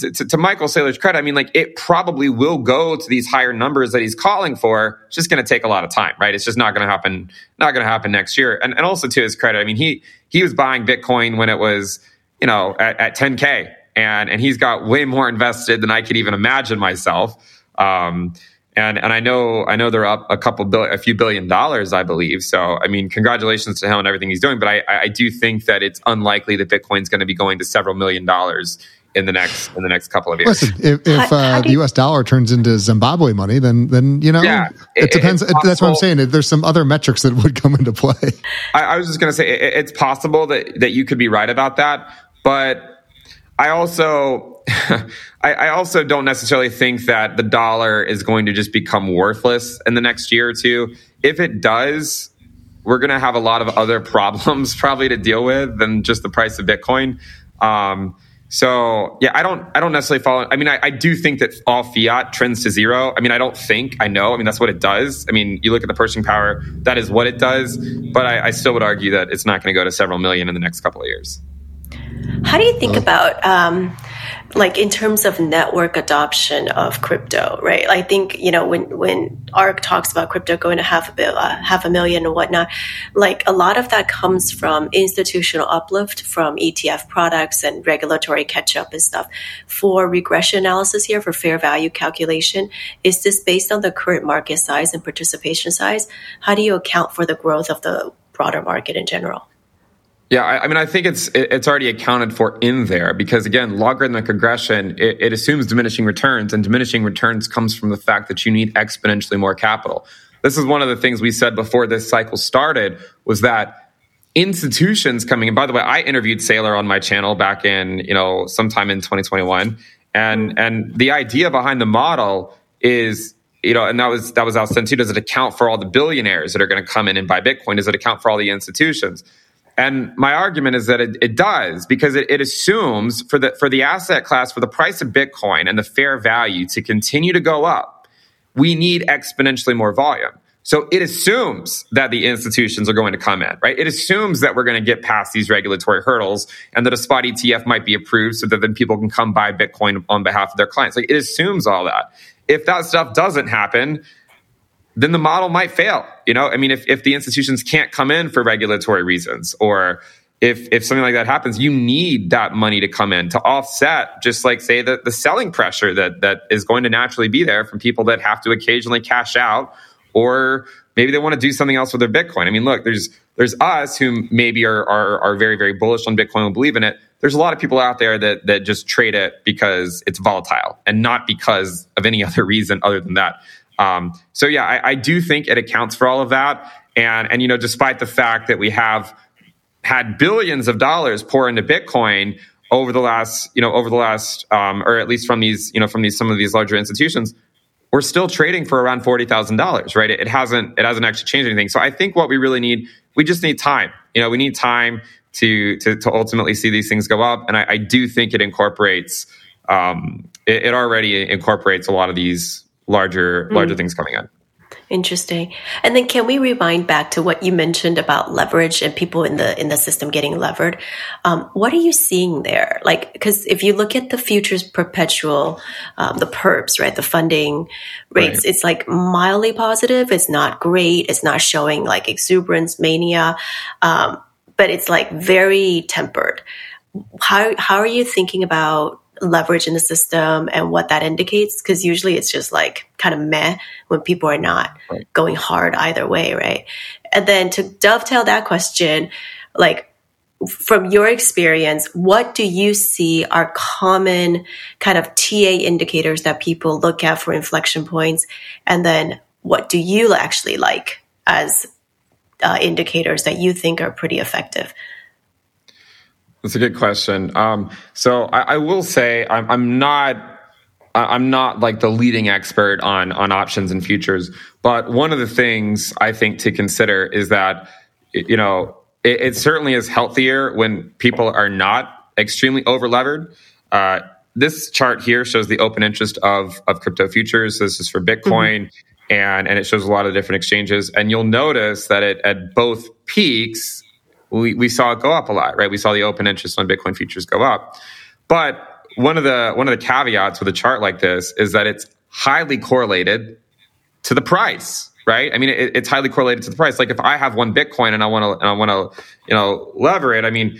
to, to Michael Saylor's credit, I mean, like it probably will go to these higher numbers that he's calling for. It's just going to take a lot of time, right? It's just not going to happen. Not going to happen next year. And and also to his credit, I mean, he he was buying Bitcoin when it was you know at, at ten K. And and he's got way more invested than I could even imagine myself. Um, and and I know I know they're up a couple billion, a few billion dollars, I believe. So I mean, congratulations to him on everything he's doing. But I I do think that it's unlikely that Bitcoin's going to be going to several million dollars in the next in the next couple of years. Listen, if, if uh, the U S dollar turns into Zimbabwe money, then then you know yeah, it, it depends. That's what I'm saying. There's some other metrics that would come into play. I, I was just going to say it, it's possible that that you could be right about that, but. I also, I, I also don't necessarily think that the dollar is going to just become worthless in the next year or two. If it does, we're going to have a lot of other problems probably to deal with than just the price of Bitcoin. Um, so yeah, I don't, I don't necessarily follow. I mean, I, I do think that all fiat trends to zero. I mean, I don't think, I know. I mean, that's what it does. I mean, you look at the purchasing power, that is what it does. But I, I still would argue that it's not going to go to several million in the next couple of years. How do you think about, um, like in terms of network adoption of crypto, right? I think, you know, when, when A R C talks about crypto going to half a bill, uh, half a million and whatnot, like a lot of that comes from institutional uplift from E T F products and regulatory catch up and stuff. For regression analysis here, for fair value calculation, is this based on the current market size and participation size? How do you account for the growth of the broader market in general? Yeah, I, I mean, I think it's it's already accounted for in there because, again, logarithmic regression, it, it assumes diminishing returns, and diminishing returns comes from the fact that you need exponentially more capital. This is one of the things we said before this cycle started was that institutions coming in. By the way, I interviewed Saylor on my channel back in, you know, sometime in twenty twenty-one, and and the idea behind the model is, you know, and that was that was out sent to. Does it account for all the billionaires that are going to come in and buy Bitcoin? Does it account for all the institutions? And my argument is that it, it does, because it, it assumes for the for the asset class, for the price of Bitcoin and the fair value to continue to go up, we need exponentially more volume. So it assumes that the institutions are going to come in, right? It assumes that we're going to get past these regulatory hurdles and that a spot E T F might be approved so that then people can come buy Bitcoin on behalf of their clients. Like, it assumes all that. If that stuff doesn't happen, then the model might fail. You know, I mean, if, if the institutions can't come in for regulatory reasons, or if if something like that happens, you need that money to come in to offset just like, say, the, the selling pressure that that is going to naturally be there from people that have to occasionally cash out, or maybe they want to do something else with their Bitcoin. I mean, look, there's there's us who maybe are are, are very, very bullish on Bitcoin and believe in it. There's a lot of people out there that that just trade it because it's volatile and not because of any other reason other than that. Um, so yeah, I, I do think it accounts for all of that. And, and, you know, despite the fact that we have had billions of dollars pour into Bitcoin over the last, you know, over the last, um, or at least from these, you know, from these, some of these larger institutions, we're still trading for around forty thousand dollars, right? It, it hasn't, it hasn't actually changed anything. So I think what we really need, we just need time. You know, we need time to, to, to ultimately see these things go up. And I, I do think it incorporates, um, it, it already incorporates a lot of these larger, larger mm. things coming on. Interesting. And then can we rewind back to what you mentioned about leverage and people in the in the system getting levered? Um, what are you seeing there? Like, because if you look at the futures perpetual, um, the perps, right, the funding rates, right, it's like mildly positive. It's not great. It's not showing like exuberance, mania, um, but it's like very tempered. How how are you thinking about leverage in the system and what that indicates? Because usually it's just like kind of meh when people are not right. going hard either way, right? And then to dovetail that question, like from your experience, what do you see are common kind of T A indicators that people look at for inflection points? And then what do you actually like as uh, indicators that you think are pretty effective? That's a good question. Um, so I, I will say I'm, I'm not I'm not like the leading expert on on options and futures, but one of the things I think to consider is that, you know, it, it certainly is healthier when people are not extremely overlevered. Uh, this chart here shows the open interest of of crypto futures. So this is for Bitcoin, mm-hmm. and and it shows a lot of different exchanges. And you'll notice that it at both peaks, We we saw it go up a lot, right? We saw the open interest on Bitcoin futures go up. But one of the one of the caveats with a chart like this is that it's highly correlated to the price, right? I mean, it, it's highly correlated to the price. Like if I have one Bitcoin and I want to and I want to, you know, lever it. I mean,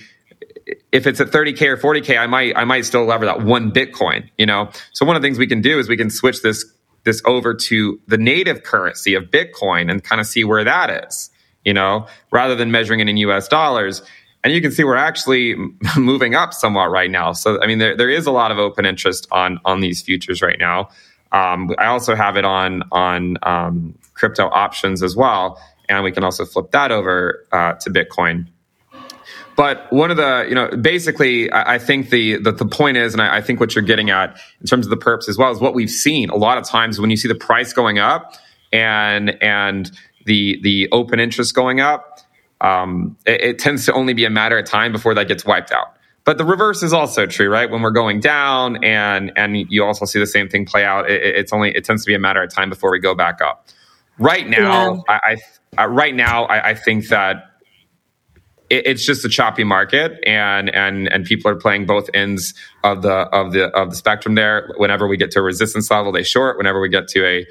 if it's at thirty K or forty K, I might I might still lever that one Bitcoin, you know. So one of the things we can do is we can switch this this over to the native currency of Bitcoin and kind of see where that is, you know, rather than measuring it in U S dollars. And you can see we're actually moving up somewhat right now. So, I mean, there there is a lot of open interest on on these futures right now. Um, I also have it on on um, crypto options as well. And we can also flip that over uh, to Bitcoin. But one of the, you know, basically, I, I think the, the the point is, and I, I think what you're getting at in terms of the perps as well, is what we've seen a lot of times when you see the price going up and and the the open interest going up, um, it, it tends to only be a matter of time before that gets wiped out. But the reverse is also true, right? When we're going down, and and you also see the same thing play out. It, it's only it tends to be a matter of time before we go back up. Right now, yeah. I, I right now I, I think that it, it's just a choppy market, and and and people are playing both ends of the of the of the spectrum there. Whenever we get to a resistance level, they short. Whenever we get to a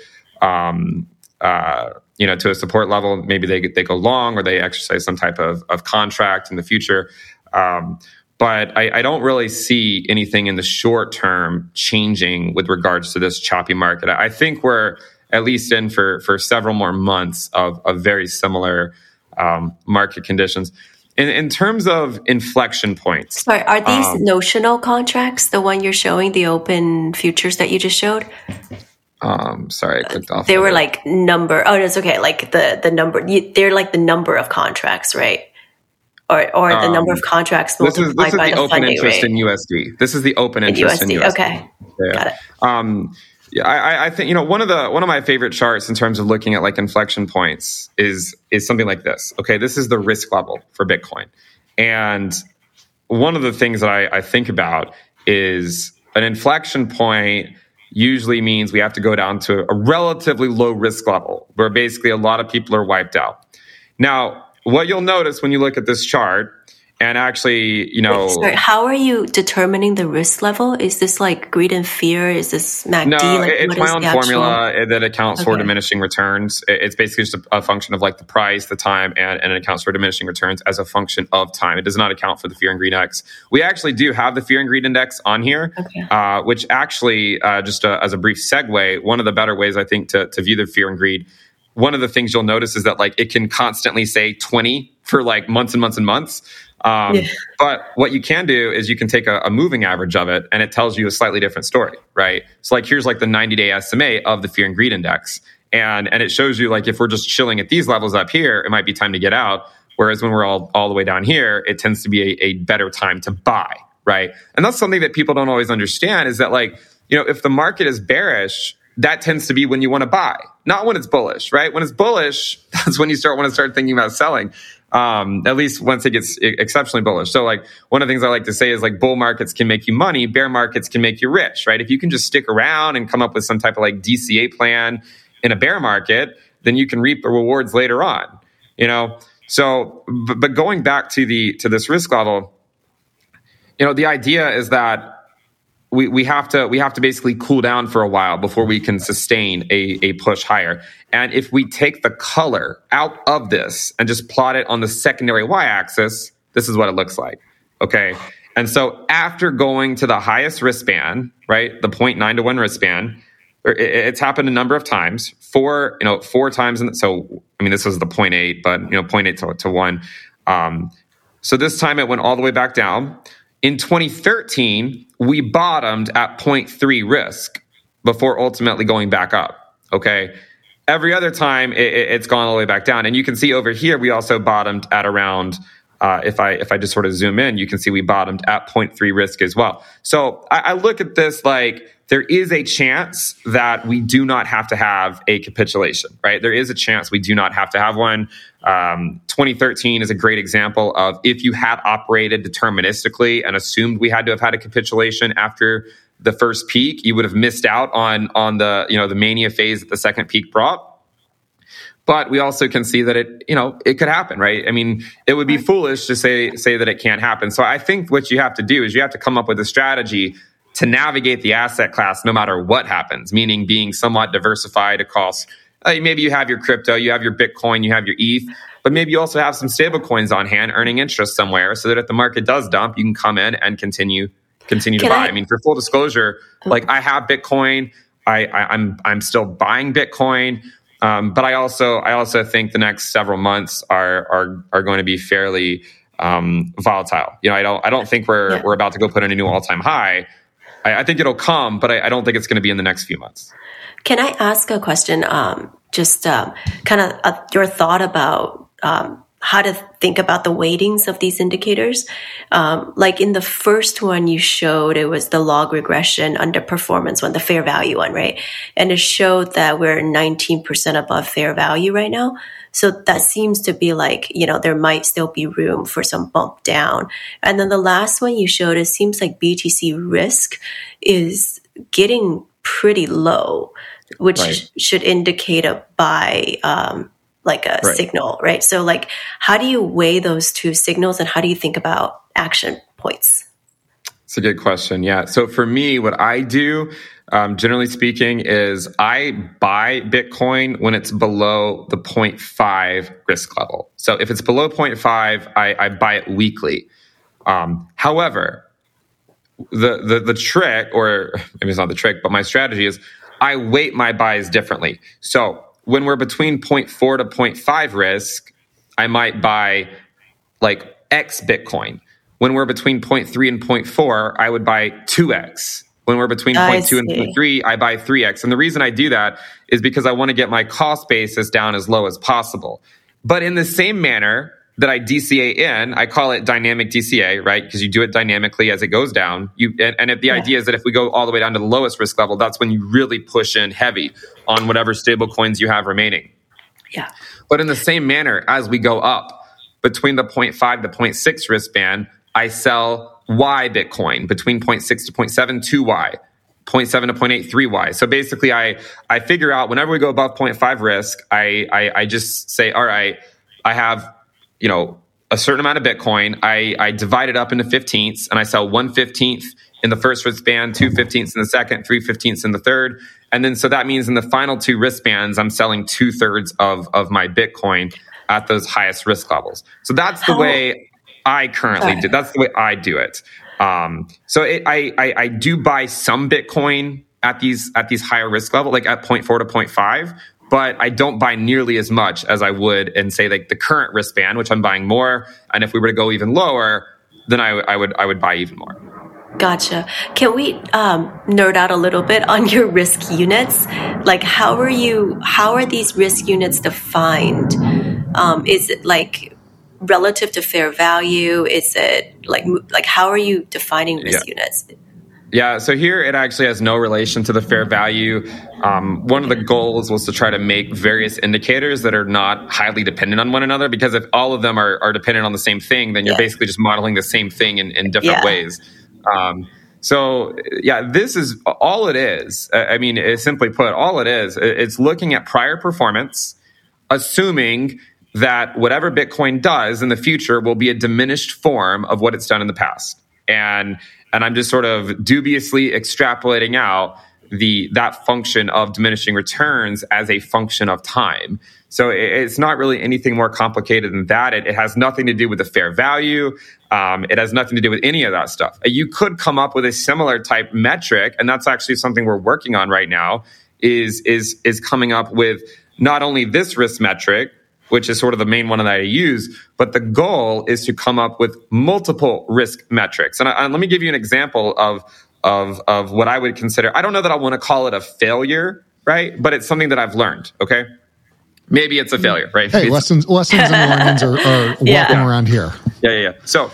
Um, uh, you know, to a support level, maybe they they go long, or they exercise some type of, of contract in the future. Um, but I, I don't really see anything in the short term changing with regards to this choppy market. I think we're at least in for for several more months of, of very similar um, market conditions. In, in terms of inflection points, sorry, are these um, notional contracts, the one you're showing, the open futures that you just showed? Um, sorry, I clicked off. They were like number. Oh, it's okay. Like the the number. You, they're like the number of contracts, right? Or or the um, number of contracts multiplied by the funding rate. This is, this is the open interest in U S D. This is the open interest in U S D. In U S D. Okay, yeah. Got it. Um, yeah, I, I think you know one of the one of my favorite charts in terms of looking at like inflection points is is something like this. Okay, this is the risk level for Bitcoin, and one of the things that I, I think about is an inflection point usually means we have to go down to a relatively low risk level where basically a lot of people are wiped out. Now, what you'll notice when you look at this chart, and actually, you know... Wait, sorry, how are you determining the risk level? Is this like greed and fear? Is this M A C D? No, like, it's my own formula actual... that accounts okay. for diminishing returns. It's basically just a function of like the price, the time, and, and it accounts for diminishing returns as a function of time. It does not account for the fear and greed index. We actually do have the fear and greed index on here, okay. uh, which actually, uh, just a, as a brief segue, one of the better ways I think to, to view the fear and greed, one of the things you'll notice is that like it can constantly say twenty for like months and months and months. Um, yeah. But what you can do is you can take a, a moving average of it, and it tells you a slightly different story, right? So like here's like the ninety-day S M A of the fear and greed index, and and it shows you like if we're just chilling at these levels up here, it might be time to get out. Whereas when we're all all the way down here, it tends to be a, a better time to buy, right? And that's something that people don't always understand is that like you know if the market is bearish, that tends to be when you want to buy, not when it's bullish, right? When it's bullish, that's when you start want to start thinking about selling. Um, at least once it gets exceptionally bullish. So like one of the things I like to say is like bull markets can make you money, bear markets can make you rich, right? If you can just stick around and come up with some type of like D C A plan in a bear market, then you can reap the rewards later on, you know? So, but, but going back to the, to this risk level, you know, the idea is that we, we have to, we have to basically cool down for a while before we can sustain a, a push higher. And if we take the color out of this and just plot it on the secondary y-axis, this is what it looks like, okay? And so after going to the highest risk band, right, the zero point nine to one risk band, it's happened a number of times, four, you know, four times. In the, so, I mean, this was the zero point eight, but, you know, zero point eight to one. Um, so this time it went all the way back down. In twenty thirteen, we bottomed at zero point three risk before ultimately going back up, okay? Every other time, it, it's gone all the way back down. And you can see over here, we also bottomed at around, uh, if I if I just sort of zoom in, you can see we bottomed at zero point three risk as well. So I, I look at this like there is a chance that we do not have to have a capitulation, right? There is a chance we do not have to have one. Um, twenty thirteen is a great example of if you had operated deterministically and assumed we had to have had a capitulation after the first peak, you would have missed out on on the you know the mania phase that the second peak brought. But we also can see that it you know it could happen, right? I mean, it would be foolish to say say that it can't happen. So I think what you have to do is you have to come up with a strategy to navigate the asset class no matter what happens, meaning being somewhat diversified across. Uh, maybe you have your crypto, you have your Bitcoin, you have your E T H, but maybe you also have some stable coins on hand earning interest somewhere so that if the market does dump, you can come in and continue. Continue Can to buy. I, I mean, for full disclosure, okay. like I have Bitcoin. I, I, I'm I'm still buying Bitcoin, um, but I also I also think the next several months are are are going to be fairly um, volatile. You know, I don't I don't think we're yeah. we're about to go put in a new all time high. I, I think it'll come, but I, I don't think it's going to be in the next few months. Can I ask a question? Um, just um, kind of uh, your thought about um, how to think about the weightings of these indicators. Um, like in the first one you showed, it was the log regression underperformance one, the fair value one, right? And it showed that we're nineteen percent above fair value right now. So that seems to be like, you know, there might still be room for some bump down. And then the last one you showed, it seems like B T C risk is getting pretty low, which right. should indicate a buy, um, like a right. signal, right? So like, how do you weigh those two signals and how do you think about action points? It's a good question. Yeah. So for me, what I do, um, generally speaking, is I buy Bitcoin when it's below the zero point five risk level. So if it's below zero point five, I, I buy it weekly. Um, however, the, the the trick, or maybe it's not the trick, but my strategy is I weight my buys differently. So when we're between zero point four to zero point five risk, I might buy like X Bitcoin. When we're between zero point three and zero point four, I would buy two X. When we're between zero point two and zero point three, I buy three X. And the reason I do that is because I want to get my cost basis down as low as possible. But in the same manner that I D C A in, I call it dynamic D C A, right? Because you do it dynamically as it goes down. You And, and if the yeah. idea is that if we go all the way down to the lowest risk level, that's when you really push in heavy on whatever stable coins you have remaining. Yeah. But in the same manner, as we go up between the zero point five to zero point six risk band, I sell Y Bitcoin between zero point six to zero point seven, two Y, zero point seven to zero point eight, three Y. So basically, I I figure out whenever we go above zero point five risk, I, I I just say, all right, I have, you know, a certain amount of Bitcoin. I, I divide it up into fifteenths and I sell one fifteenth in the first risk band, two fifteenths in the second, three fifteenths in the third. And then so that means in the final two risk bands, I'm selling two thirds of, of my Bitcoin at those highest risk levels. So that's the way I currently do. That's the way I do it. Um, so it, I, I I do buy some Bitcoin at these at these higher risk level, like at zero point four to zero point five, but I don't buy nearly as much as I would in, say, like the current risk band, which I'm buying more. And if we were to go even lower, then I, I would I would buy even more. Gotcha. Can we um, nerd out a little bit on your risk units? Like, how are you? How are these risk units defined? Um, is it like relative to fair value? Is it like, like how are you defining risk yeah. units? Yeah. So here it actually has no relation to the fair value. Um, one of the goals was to try to make various indicators that are not highly dependent on one another, because if all of them are, are dependent on the same thing, then you're yeah. basically just modeling the same thing in, in different yeah. ways. Um, so yeah, this is all it is. I mean, simply put, all it is, it's looking at prior performance, assuming that whatever Bitcoin does in the future will be a diminished form of what it's done in the past. And and I'm just sort of dubiously extrapolating out the that function of diminishing returns as a function of time. So it, it's not really anything more complicated than that. It, it has nothing to do with the fair value. Um, it has nothing to do with any of that stuff. You could come up with a similar type metric, and that's actually something we're working on right now, is is is coming up with not only this risk metric, which is sort of the main one that I use, but the goal is to come up with multiple risk metrics. And, I, and let me give you an example of, of, of what I would consider. I don't know that I want to call it a failure, right? But it's something that I've learned, okay? Maybe it's a failure, right? Hey, it's, lessons lessons and learnings are, are walking yeah. around here. Yeah, yeah, yeah. So,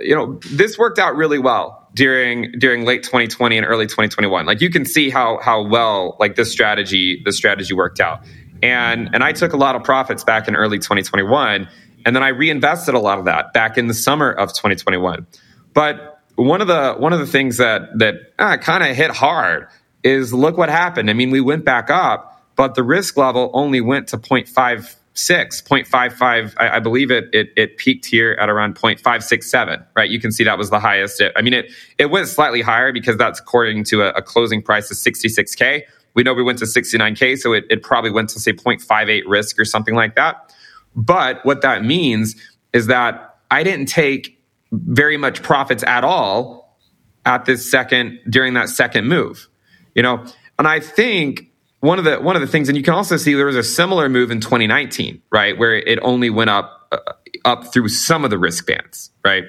you know, this worked out really well during during late twenty twenty and early twenty twenty-one. Like you can see how how well like this strategy this strategy worked out. And and I took a lot of profits back in early twenty twenty-one, and then I reinvested a lot of that back in the summer of twenty twenty-one. But one of the one of the things that that ah, kind of hit hard is look what happened. I mean, we went back up, but the risk level only went to zero point five six, zero point five five. I, I believe it, it it peaked here at around zero point five six seven. Right, you can see that was the highest. It, I mean, it it went slightly higher because that's according to a, a closing price of sixty-six K. We know we went to sixty-nine K, so it, it probably went to, say, zero point five eight risk or something like that. But what that means is that I didn't take very much profits at all at this second, during that second move, you know. And I think one of the one of the things, and you can also see there was a similar move in twenty nineteen, right, where it only went up uh, up through some of the risk bands, right?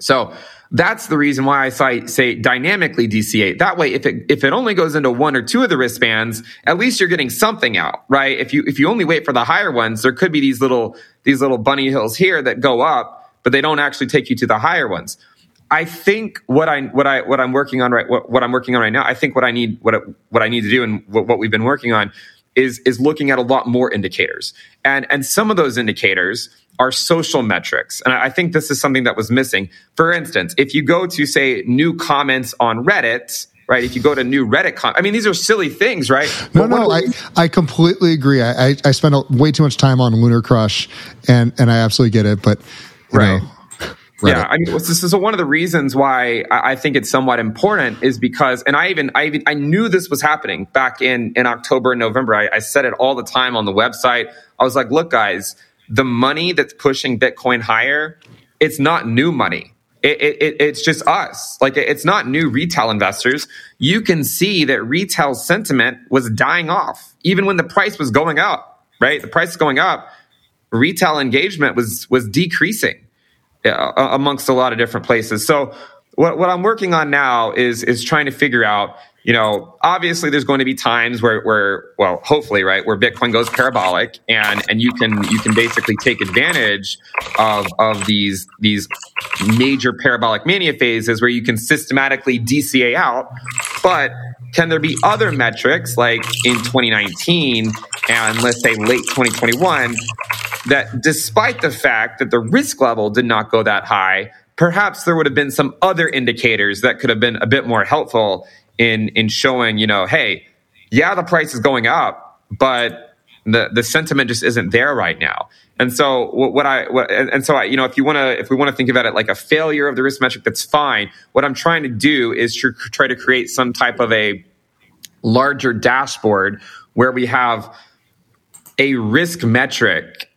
So That's the reason why I say dynamically D C A. That way, if it if it only goes into one or two of the wristbands, at least you're getting something out, right? If you if you only wait for the higher ones, there could be these little these little bunny hills here that go up, but they don't actually take you to the higher ones. I think what I what I what I'm working on right what, what I'm working on right now. I think what I need what what I need to do and what, what we've been working on is is looking at a lot more indicators, and and some of those indicators are social metrics. And I think this is something that was missing. For instance, if you go to, say, new comments on Reddit, right? If you go to new Reddit comments, I mean, these are silly things, right? No, no, I, I completely agree. I, I, I spend a, way too much time on Lunar Crush, and, and I absolutely get it, but, you right. know, Reddit. Yeah, I mean, this is one of the reasons why I think it's somewhat important is because, and I even, I even, I knew this was happening back in, in October and November. I, I said it all the time on the website. I was like, look, guys, the money that's pushing Bitcoin higher, it's not new money. It, it, it's just us. Like, it's not new retail investors. You can see that retail sentiment was dying off, even when the price was going up, right? The price is going up. Retail engagement was was decreasing uh, amongst a lot of different places. So what, what I'm working on now is is trying to figure out, you know, obviously there's going to be times where, where, well, hopefully, right, where Bitcoin goes parabolic, and, and you can you can basically take advantage of of these these major parabolic mania phases where you can systematically D C A out. But can there be other metrics like in twenty nineteen and let's say late twenty twenty-one that, despite the fact that the risk level did not go that high, perhaps there would have been some other indicators that could have been a bit more helpful in in showing, you know, hey, yeah, the price is going up, but the the sentiment just isn't there right now. And so what, what I what, and, and so I, you know, if you want to if we want to think about it like a failure of the risk metric, that's fine. What I'm trying to do is to try to create some type of a larger dashboard where we have a risk metric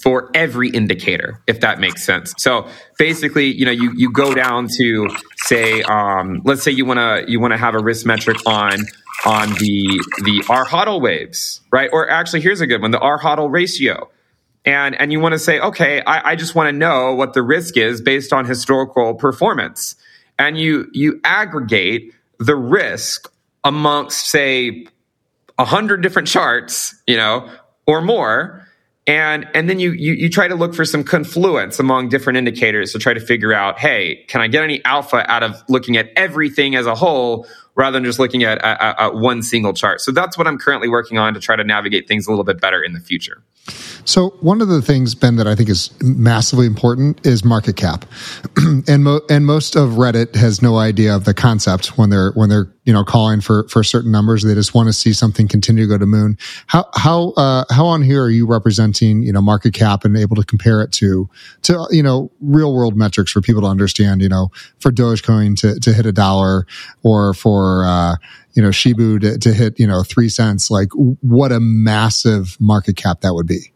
for every indicator, if that makes sense. So basically, you know, you, you go down to say, um, let's say you wanna you wanna have a risk metric on on the the R H O D L waves, right? Or actually, here's a good one: the R H O D L ratio, and and you want to say, okay, I, I just want to know what the risk is based on historical performance, and you you aggregate the risk amongst, say, a hundred different charts, you know, or more. And and then you, you you try to look for some confluence among different indicators to try to figure out, hey, can I get any alpha out of looking at everything as a whole rather than just looking at, at, at one single chart? So that's what I'm currently working on to try to navigate things a little bit better in the future. So one of the things, Ben, that I think is massively important is market cap, and mo- and most of Reddit has no idea of the concept when they're when they're you know calling for, for certain numbers. They just want to see something continue to go to moon. How how uh, how on here are you representing you know market cap and able to compare it to to you know real world metrics for people to understand? You know, for Dogecoin to, to hit a dollar, or for uh, you know Shibu to, to hit you know three cents. Like, what a massive market cap that would be.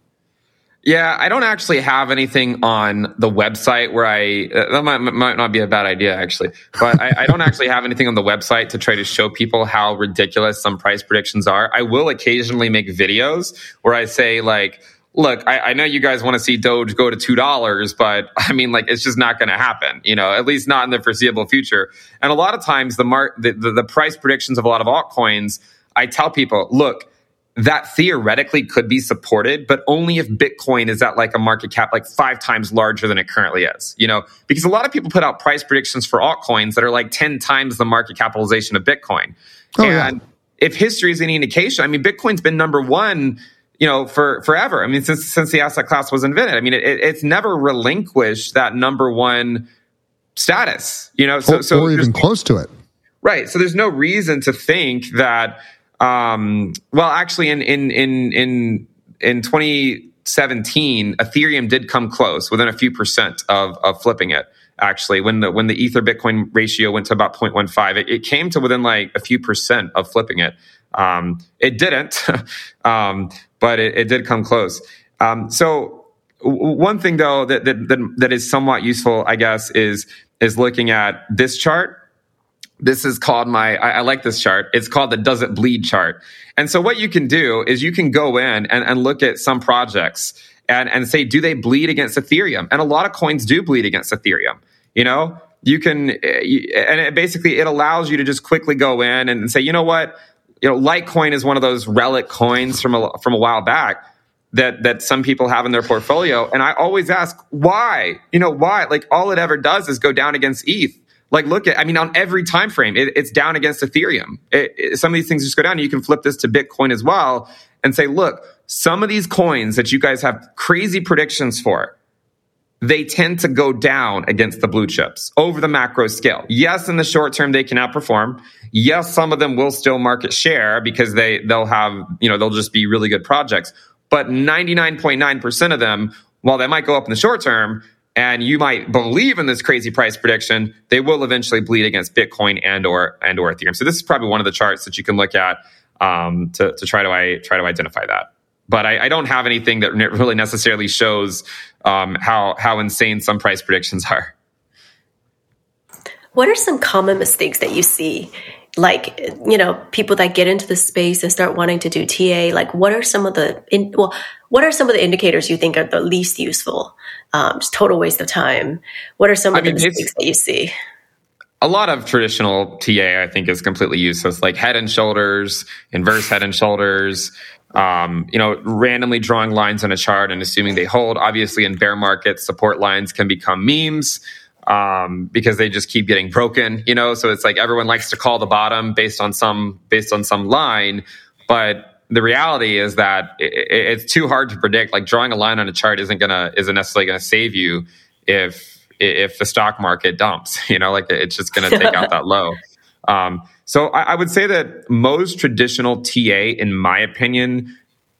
Yeah, I don't actually have anything on the website where I... Uh, that might, might not be a bad idea, actually. But I, I don't actually have anything on the website to try to show people how ridiculous some price predictions are. I will occasionally make videos where I say, like, look, I, I know you guys want to see Doge go to two dollars, but, I mean, like, it's just not going to happen, you know, at least not in the foreseeable future. And a lot of times, the, mar- the, the, the price predictions of a lot of altcoins, I tell people, look, that theoretically could be supported, but only if Bitcoin is at like a market cap like five times larger than it currently is, you know, because a lot of people put out price predictions for altcoins that are like ten times the market capitalization of Bitcoin. Oh, and yeah. If history is any indication, I mean, Bitcoin's been number one, you know, for forever. I mean, since since the asset class was invented, I mean, it, it's never relinquished that number one status, you know, so, or, so or even close to it. Right. So there's no reason to think that. Um, well, actually, in in in in in twenty seventeen, Ethereum did come close, within a few percent of of flipping it. Actually, when the when the Ether Bitcoin ratio went to about zero point one five, it, it came to within like a few percent of flipping it. Um, it didn't, um, but it, it did come close. Um, so, w- one thing though that, that that that is somewhat useful, I guess, is is looking at this chart. This is called my, I, I like this chart. It's called the Does It Bleed chart. And so what you can do is you can go in and, and look at some projects and, and say, do they bleed against Ethereum? And a lot of coins do bleed against Ethereum, you know? you can, and it basically it allows you to just quickly go in and say, you know what, you know, Litecoin is one of those relic coins from a, from a while back that that some people have in their portfolio. And I always ask why, you know, why? Like all it ever does is go down against E T H. Like look at, I mean, on every time frame, it, it's down against Ethereum. It, it, some of these things just go down. And you can flip this to Bitcoin as well and say, look, some of these coins that you guys have crazy predictions for, they tend to go down against the blue chips over the macro scale. Yes, in the short term, they can outperform. Yes, some of them will still market share because they, they'll have, you know, they'll just be really good projects. But ninety-nine point nine percent of them, while they might go up in the short term, and you might believe in this crazy price prediction, they will eventually bleed against Bitcoin and or and or Ethereum. So this is probably one of the charts that you can look at um, to, to try to I, try to identify that. But I, I don't have anything that really necessarily shows um, how how insane some price predictions are. What are some common mistakes that you see? Like, you know, people that get into the space and start wanting to do T A, like what are some of the, in, well, what are some of the indicators you think are the least useful? Um, just total waste of time. What are some I of mean, the mistakes that you see? A lot of traditional T A, I think, is completely useless, like head and shoulders, inverse head and shoulders. Um, you know, randomly drawing lines on a chart and assuming they hold. Obviously, in bear markets, support lines can become memes um, because they just keep getting broken. You know, so it's like everyone likes to call the bottom based on some based on some line, but the reality is that it, it, it's too hard to predict. Like drawing a line on a chart isn't gonna isn't necessarily gonna save you if if the stock market dumps. You know, like it's just gonna take out that low. Um, so I, I would say that most traditional T A, in my opinion,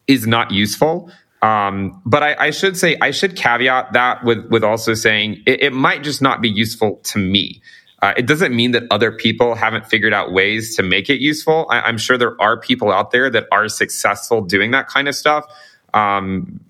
is not useful. Um, but I, I should say, I should caveat that with, with also saying it, it might just not be useful to me. Uh, it doesn't mean that other people haven't figured out ways to make it useful. I, I'm sure there are people out there that are successful doing that kind of stuff. Um,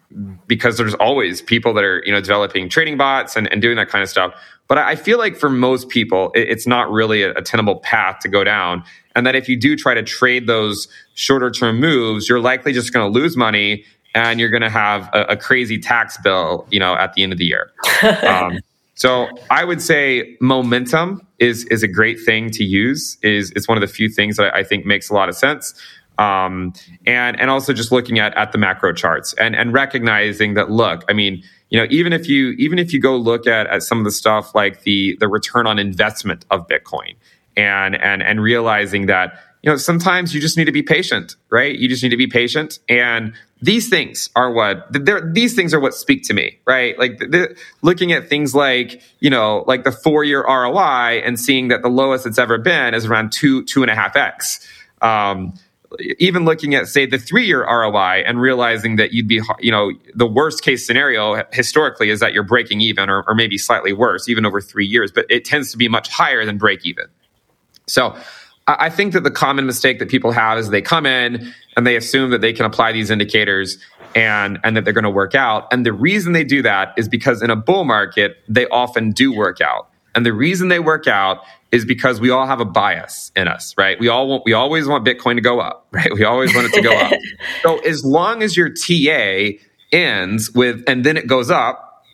because there's always people that are, you know, developing trading bots and, and doing that kind of stuff. But I feel like for most people, it's not really a tenable path to go down. And that if you do try to trade those shorter term moves, you're likely just going to lose money and you're going to have a, a crazy tax bill, you know, at the end of the year. um, so I would say momentum is is a great thing to use. Is It's one of the few things that I think makes a lot of sense. Um, and and also just looking at at the macro charts and and recognizing that, look, I mean, you know, even if you even if you go look at, at some of the stuff like the the return on investment of Bitcoin and and and realizing that, you know, sometimes you just need to be patient, right? You just need to be patient. And these things are what these things are what speak to me, right? Like the, looking at things like, you know, like the four year R O I and seeing that the lowest it's ever been is around two two and a half X. Um, Even looking at, say, the three-year R O I and realizing that you'd be, you know, the worst-case scenario historically is that you're breaking even or, or maybe slightly worse, even over three years. But it tends to be much higher than break even. So I think that the common mistake that people have is they come in and they assume that they can apply these indicators and, and that they're going to work out. And the reason they do that is because in a bull market, they often do work out. And the reason they work out is because we all have a bias in us, right? We all want, we always want Bitcoin to go up, right? We always want it to go up. So as long as your T A ends with, and then it goes up,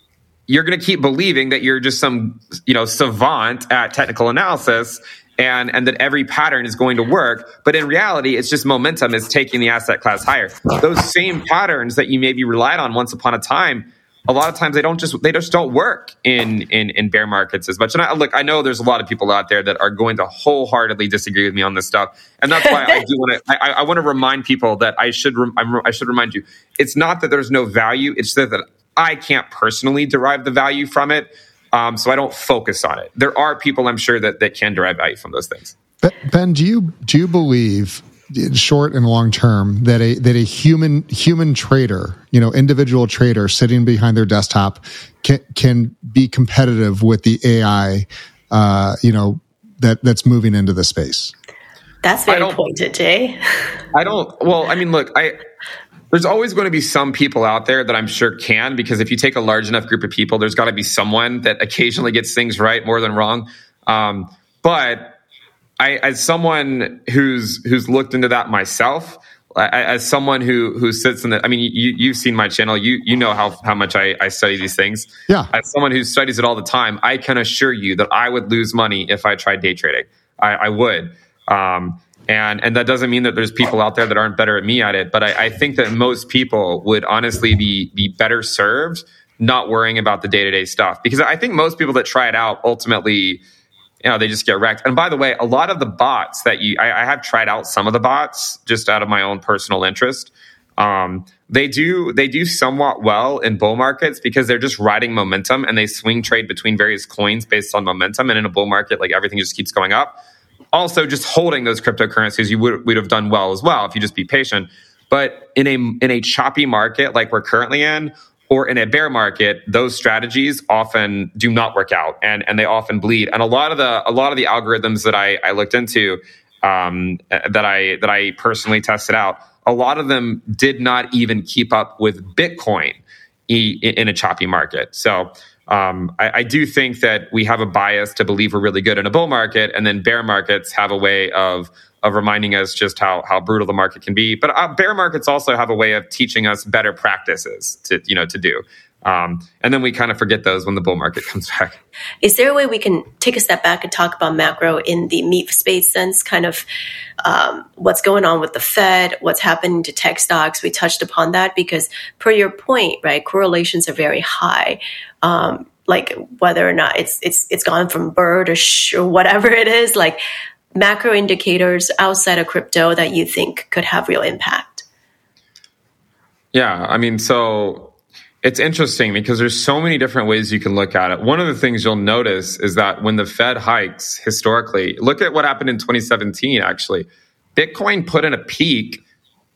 you're going to keep believing that you're just some, you know, savant at technical analysis and, and that every pattern is going to work. But in reality, it's just momentum is taking the asset class higher. Those same patterns that you maybe relied on once upon a time, a lot of times they don't just they just don't work in, in, in bear markets as much. And I, look, I know there's a lot of people out there that are going to wholeheartedly disagree with me on this stuff, and that's why I do want to I, I want to remind people that I should I should remind you it's not that there's no value; it's that I can't personally derive the value from it, um, so I don't focus on it. There are people I'm sure that that can derive value from those things. Ben, do you do you believe, in short and long term, that a that a human human trader, you know, individual trader sitting behind their desktop can can be competitive with the A I, uh, you know, that that's moving into the space? That's very pointed, Jay. I don't. Well, I mean, look, I there's always going to be some people out there that I'm sure can, because if you take a large enough group of people, there's got to be someone that occasionally gets things right more than wrong. Um, but I, as someone who's who's looked into that myself, I, as someone who who sits in the, I mean, you, you've seen my channel, you you know how, how much I, I study these things. Yeah. As someone who studies it all the time, I can assure you that I would lose money if I tried day trading. I, I would. Um, and, and that doesn't mean that there's people out there that aren't better at me at it, but I, I think that most people would honestly be be better served not worrying about the day-to-day stuff. Because I think most people that try it out ultimately, you know, they just get wrecked. And by the way, a lot of the bots that you... I, I have tried out some of the bots just out of my own personal interest. Um, they do they do somewhat well in bull markets because they're just riding momentum and they swing trade between various coins based on momentum. And in a bull market, like everything just keeps going up. Also, just holding those cryptocurrencies, you would would have done well as well if you just be patient. But in a in a choppy market like we're currently in, or in a bear market, those strategies often do not work out, and, and they often bleed. And a lot of the a lot of the algorithms that I, I looked into, um, that I that I personally tested out, a lot of them did not even keep up with Bitcoin in a choppy market. So um, I, I do think that we have a bias to believe we're really good in a bull market, and then bear markets have a way of of reminding us just how how brutal the market can be. But uh, bear markets also have a way of teaching us better practices to, you know, to do. Um, and then we kind of forget those when the bull market comes back. Is there a way we can take a step back and talk about macro in the meat space sense, kind of um, what's going on with the Fed, what's happening to tech stocks? We touched upon that because per your point, right, correlations are very high. Um, like whether or not it's it's it's gone from bird to sh or whatever it is, like macro indicators outside of crypto that you think could have real impact? Yeah, I mean, so it's interesting because there's so many different ways you can look at it. One of the things you'll notice is that when the Fed hikes historically, look at what happened in twenty seventeen, actually. Bitcoin put in a peak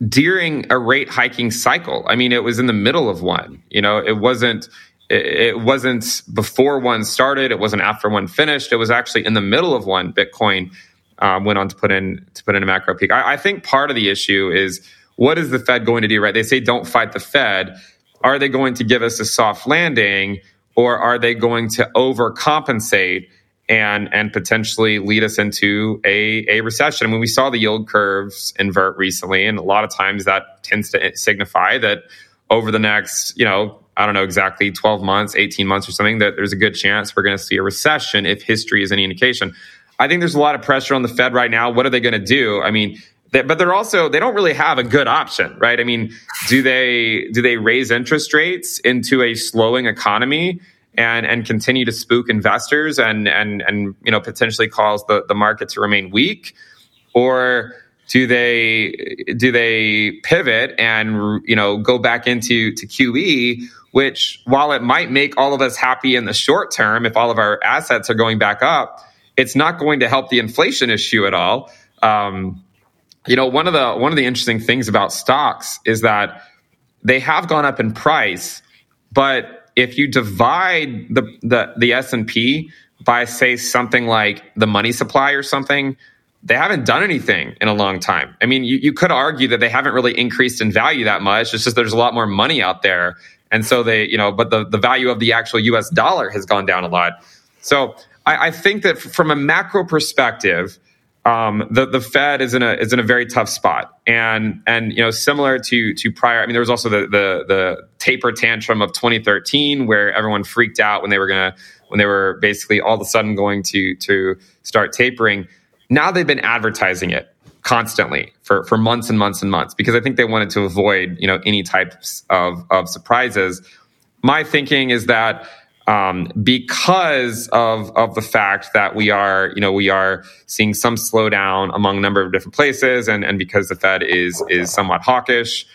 during a rate hiking cycle. I mean, it was in the middle of one. You know, it wasn't... It wasn't before one started. It wasn't after one finished. It was actually in the middle of one. Bitcoin um, went on to put in to put in a macro peak. I, I think part of the issue is, what is the Fed going to do? Right? They say don't fight the Fed. Are they going to give us a soft landing, or are they going to overcompensate and and potentially lead us into a a recession? I mean, we saw the yield curves invert recently, and a lot of times that tends to signify that over the next, you know, I don't know exactly, twelve months, eighteen months or something, that there's a good chance we're going to see a recession if history is any indication. I think there's a lot of pressure on the Fed right now. What are they going to do? I mean, they, but they're also, they don't really have a good option, right? I mean, do they do they raise interest rates into a slowing economy and and continue to spook investors and and and you know potentially cause the, the market to remain weak? Or Do they do they pivot and you know go back into to Q E, which, while it might make all of us happy in the short term if all of our assets are going back up, it's not going to help the inflation issue at all. Um, you know, one of the one of the interesting things about stocks is that they have gone up in price, but if you divide the the, the S and P by, say, something like the money supply or something, they haven't done anything in a long time. I mean, you, you could argue that they haven't really increased in value that much. It's just there's a lot more money out there. And so they, you know, but the, the value of the actual U S dollar has gone down a lot. So I, I think that from a macro perspective, um, the, the Fed is in a is in a very tough spot. And and you know, similar to to prior, I mean, there was also the the, the taper tantrum of twenty thirteen where everyone freaked out when they were gonna when they were basically all of a sudden going to to start tapering. Now they've been advertising it constantly for, for months and months and months because I think they wanted to avoid, you know, any types of, of surprises. My thinking is that um, because of of the fact that we are, you know, we are seeing some slowdown among a number of different places, and, and because the Fed is is somewhat hawkish,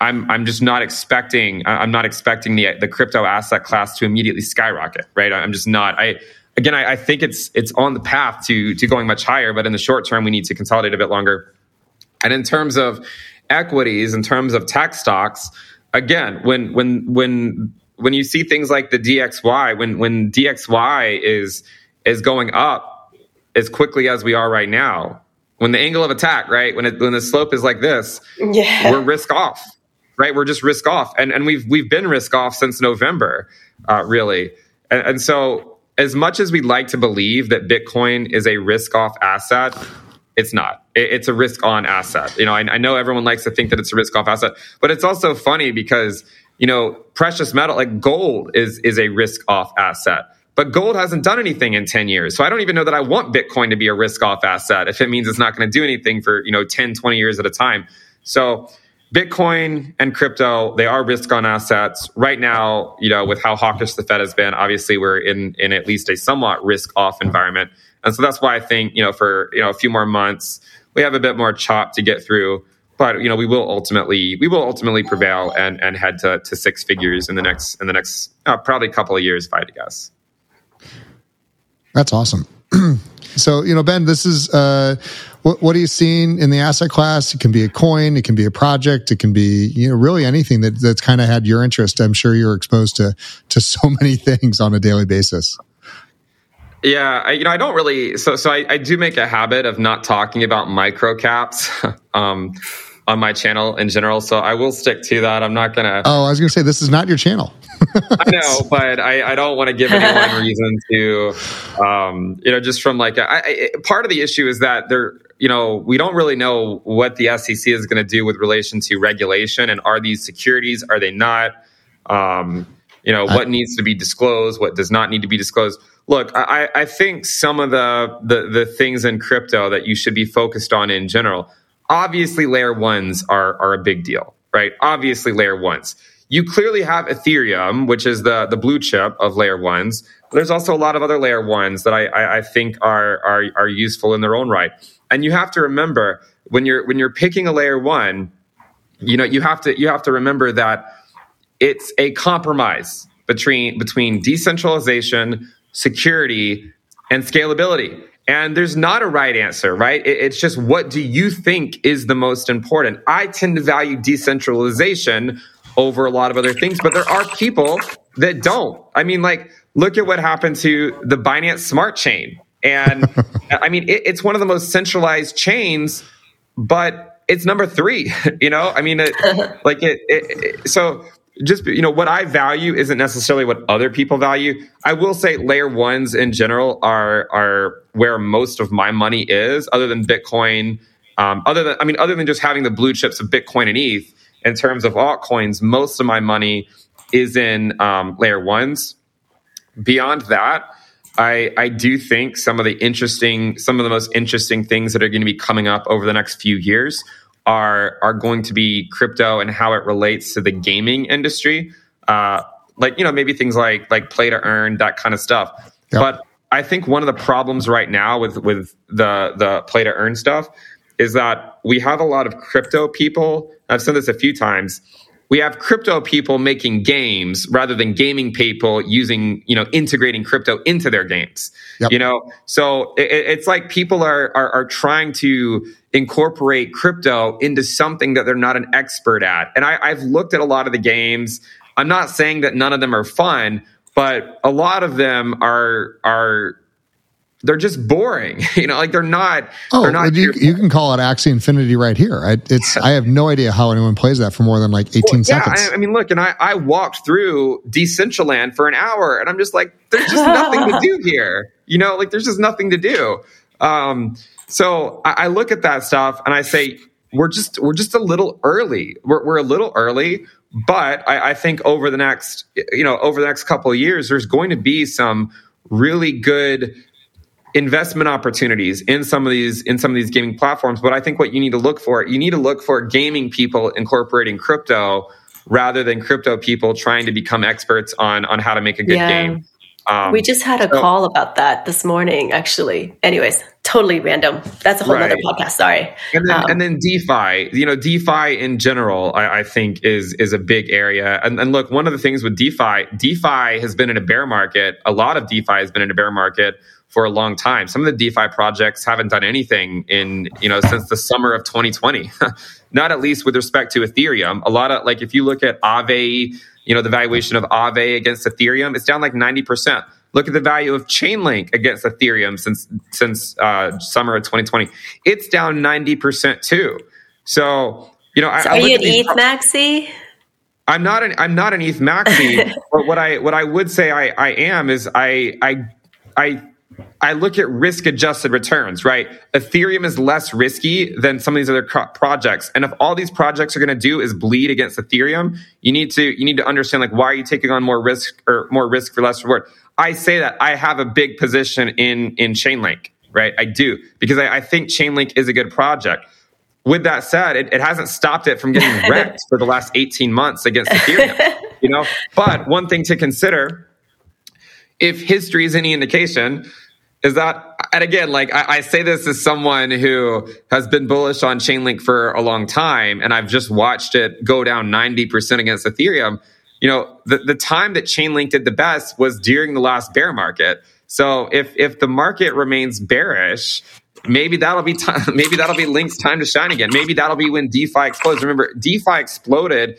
I'm I'm just not expecting I'm not expecting the the crypto asset class to immediately skyrocket, right? I'm just not. I. Again, I, I think it's it's on the path to to going much higher, but in the short term, we need to consolidate a bit longer. And in terms of equities, in terms of tech stocks, again, when when when when you see things like the D X Y, when when D X Y is is going up as quickly as we are right now, when the angle of attack, right, when it, when the slope is like this, yeah. We're risk off, right? We're just risk off, and and we've we've been risk off since November, uh, really, and, and so. As much as we'd like to believe that Bitcoin is a risk-off asset, it's not. it's a risk-on asset. You know, I, I know everyone likes to think that it's a risk-off asset, but it's also funny because, you know, precious metal like gold is is a risk-off asset. But gold hasn't done anything in ten years. So I don't even know that I want Bitcoin to be a risk-off asset if it means it's not going to do anything for, you know, ten, twenty years at a time. So Bitcoin and crypto, they are risk-on assets. Right now, you know, with how hawkish the Fed has been, obviously we're in, in at least a somewhat risk-off environment. And so that's why I think, you know, for, you know, a few more months, we have a bit more chop to get through. But, you know, we will ultimately we will ultimately prevail and, and head to, to six figures in the next, in the next uh, probably couple of years, if I had to guess. That's awesome. So, you know, Ben, this is, uh, what, what are you seeing in the asset class? It can be a coin, it can be a project, it can be, you know, really anything that, that's kind of had your interest. I'm sure you're exposed to to so many things on a daily basis. Yeah, I, you know, I don't really, so so I, I do make a habit of not talking about micro caps um, on my channel in general. So I will stick to that. I'm not going to. Oh, I was going to say, this is not your channel. I know, but I, I don't want to give anyone reason to, um, you know, just from like, a, I, I, part of the issue is that there, you know, we don't really know what the S E C is going to do with relation to regulation. And are these securities? Are they not? Um, you know, what I, needs to be disclosed? What does not need to be disclosed? Look, I, I think some of the, the the things in crypto that you should be focused on in general, obviously layer ones are are a big deal, right? Obviously layer ones. You clearly have Ethereum, which is the, the blue chip of layer ones. But there's also a lot of other layer ones that I, I, I think are, are are useful in their own right. And you have to remember when you're when you're picking a layer one, you know, you have to you have to remember that it's a compromise between between decentralization, security, and scalability. And there's not a right answer, right? It, it's just what do you think is the most important? I tend to value decentralization over a lot of other things, but there are people that don't. I mean, like, look at what happened to the Binance Smart Chain. And I mean, it, it's one of the most centralized chains, but it's number three, you know? I mean, it, like it, it, it so just, you know, what I value isn't necessarily what other people value. I will say layer ones in general are, are where most of my money is, other than Bitcoin. Um, other than, I mean, other than just having the blue chips of Bitcoin and E T H, in terms of altcoins, most of my money is in um, layer ones. Beyond that, I, I do think some of the interesting, some of the most interesting things that are going to be coming up over the next few years are are going to be crypto and how it relates to the gaming industry, uh, like you know maybe things like like play to earn, that kind of stuff. Yep. But I think one of the problems right now with with the the play to earn stuff is that we have a lot of crypto people. I've said this a few times. We have crypto people making games rather than gaming people using, you know, integrating crypto into their games. Yep. You know, so it, it's like people are, are are trying to incorporate crypto into something that they're not an expert at. And I, I've looked at a lot of the games. I'm not saying that none of them are fun, but a lot of them are are. They're just boring, you know. Like they're not. Oh, they're not you, you can call it Axie Infinity right here. I, it's yeah. I have no idea how anyone plays that for more than like eighteen well, yeah, seconds. I, I mean, look, and I, I walked through Decentraland for an hour, and I'm just like, there's just nothing to do here, you know. Like there's just nothing to do. Um, so I, I look at that stuff and I say, we're just we're just a little early. We're we're a little early, but I, I think over the next you know over the next couple of years, there's going to be some really good investment opportunities in some of these in some of these gaming platforms. But I think what you need to look for, you need to look for gaming people incorporating crypto rather than crypto people trying to become experts on on how to make a good yeah. game. Um, we just had a so, call about that this morning, actually. Anyways, totally random. That's a whole right. other podcast. Sorry. And then, um, and then DeFi, you know, DeFi in general, I, I think is is a big area. And, and look, one of the things with DeFi, DeFi has been in a bear market. A lot of DeFi has been in a bear market for a long time. Some of the DeFi projects haven't done anything in, you know, since the summer of twenty twenty, not at least with respect to Ethereum. A lot of, like, if you look at Aave, you know, the valuation of Aave against Ethereum, it's down like ninety percent. Look at the value of Chainlink against Ethereum since, since uh, summer of twenty twenty. It's down ninety percent too. So, you know, so I, are I you an E T H pro- maxi? I'm not an, I'm not an E T H maxi, but what I, what I would say I, I am is I, I, I, I look at risk-adjusted returns, right? Ethereum is less risky than some of these other co- projects. And if all these projects are going to do is bleed against Ethereum, you need to you need to understand, like, why are you taking on more risk or more risk for less reward? I say that I have a big position in, in Chainlink, right? I do, because I, I think Chainlink is a good project. With that said, it, it hasn't stopped it from getting wrecked for the last eighteen months against Ethereum, you know? But one thing to consider, if history is any indication, is that, and again, like I, I say this as someone who has been bullish on Chainlink for a long time, and I've just watched it go down ninety percent against Ethereum. You know, the, the time that Chainlink did the best was during the last bear market. So if if the market remains bearish, maybe that'll be t- maybe that'll be Link's time to shine again. Maybe that'll be when DeFi explodes. Remember, DeFi exploded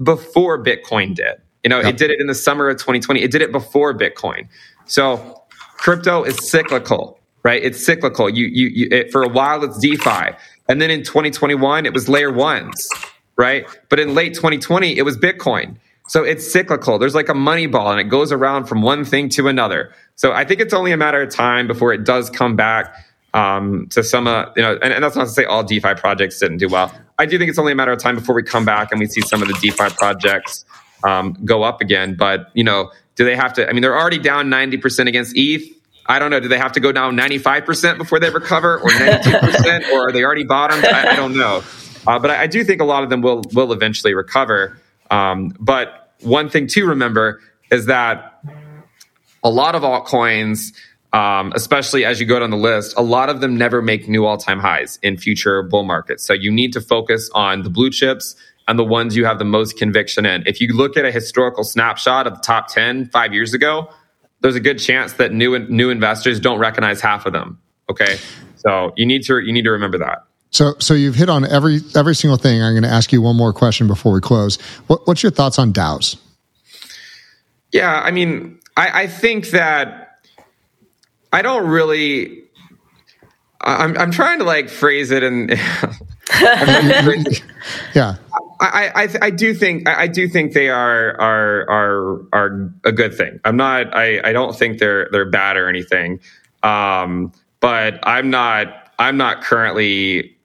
before Bitcoin did. You know, yep. It did it in the summer of twenty twenty. It did it before Bitcoin. So crypto is cyclical, right? It's cyclical. You, you, you it, for a while it's DeFi, and then in twenty twenty-one it was layer ones, right? But in late twenty twenty it was Bitcoin. So it's cyclical. There's like a money ball, and it goes around from one thing to another. So I think it's only a matter of time before it does come back um, to some, uh, you know. And, and that's not to say all DeFi projects didn't do well. I do think it's only a matter of time before we come back and we see some of the DeFi projects um, go up again. But you know. Do they have to? I mean, they're already down ninety percent against E T H. I don't know. Do they have to go down ninety-five percent before they recover, or ninety-two percent, or are they already bottomed? I, I don't know. Uh, but I, I do think a lot of them will will eventually recover. Um, but one thing to remember is that a lot of altcoins, um, especially as you go down the list, a lot of them never make new all-time highs in future bull markets. So you need to focus on the blue chips and the ones you have the most conviction in. If you look at a historical snapshot of the top ten five years ago, there's a good chance that new new investors don't recognize half of them. Okay, so you need to you need to remember that. So so you've hit on every every single thing. I'm going to ask you one more question before we close. What, what's your thoughts on DAOs? Yeah, I mean, I, I think that I don't really. I'm I'm trying to like phrase it and. yeah. I, I I do think I do think they are are are are a good thing. I'm not I, I don't think they're they're bad or anything, um, but I'm not I'm not currently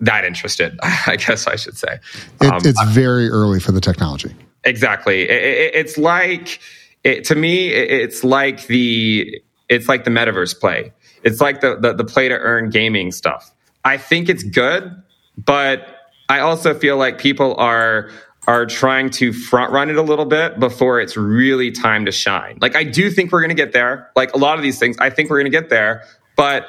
that interested. I guess I should say um, it, it's very early for the technology. Exactly. It, it, it's like it, to me. It, it's like the it's like the metaverse play. It's like the the, the play to earn gaming stuff. I think it's good, but I also feel like people are are trying to front run it a little bit before it's really time to shine. Like, I do think we're going to get there. Like a lot of these things, I think we're going to get there. But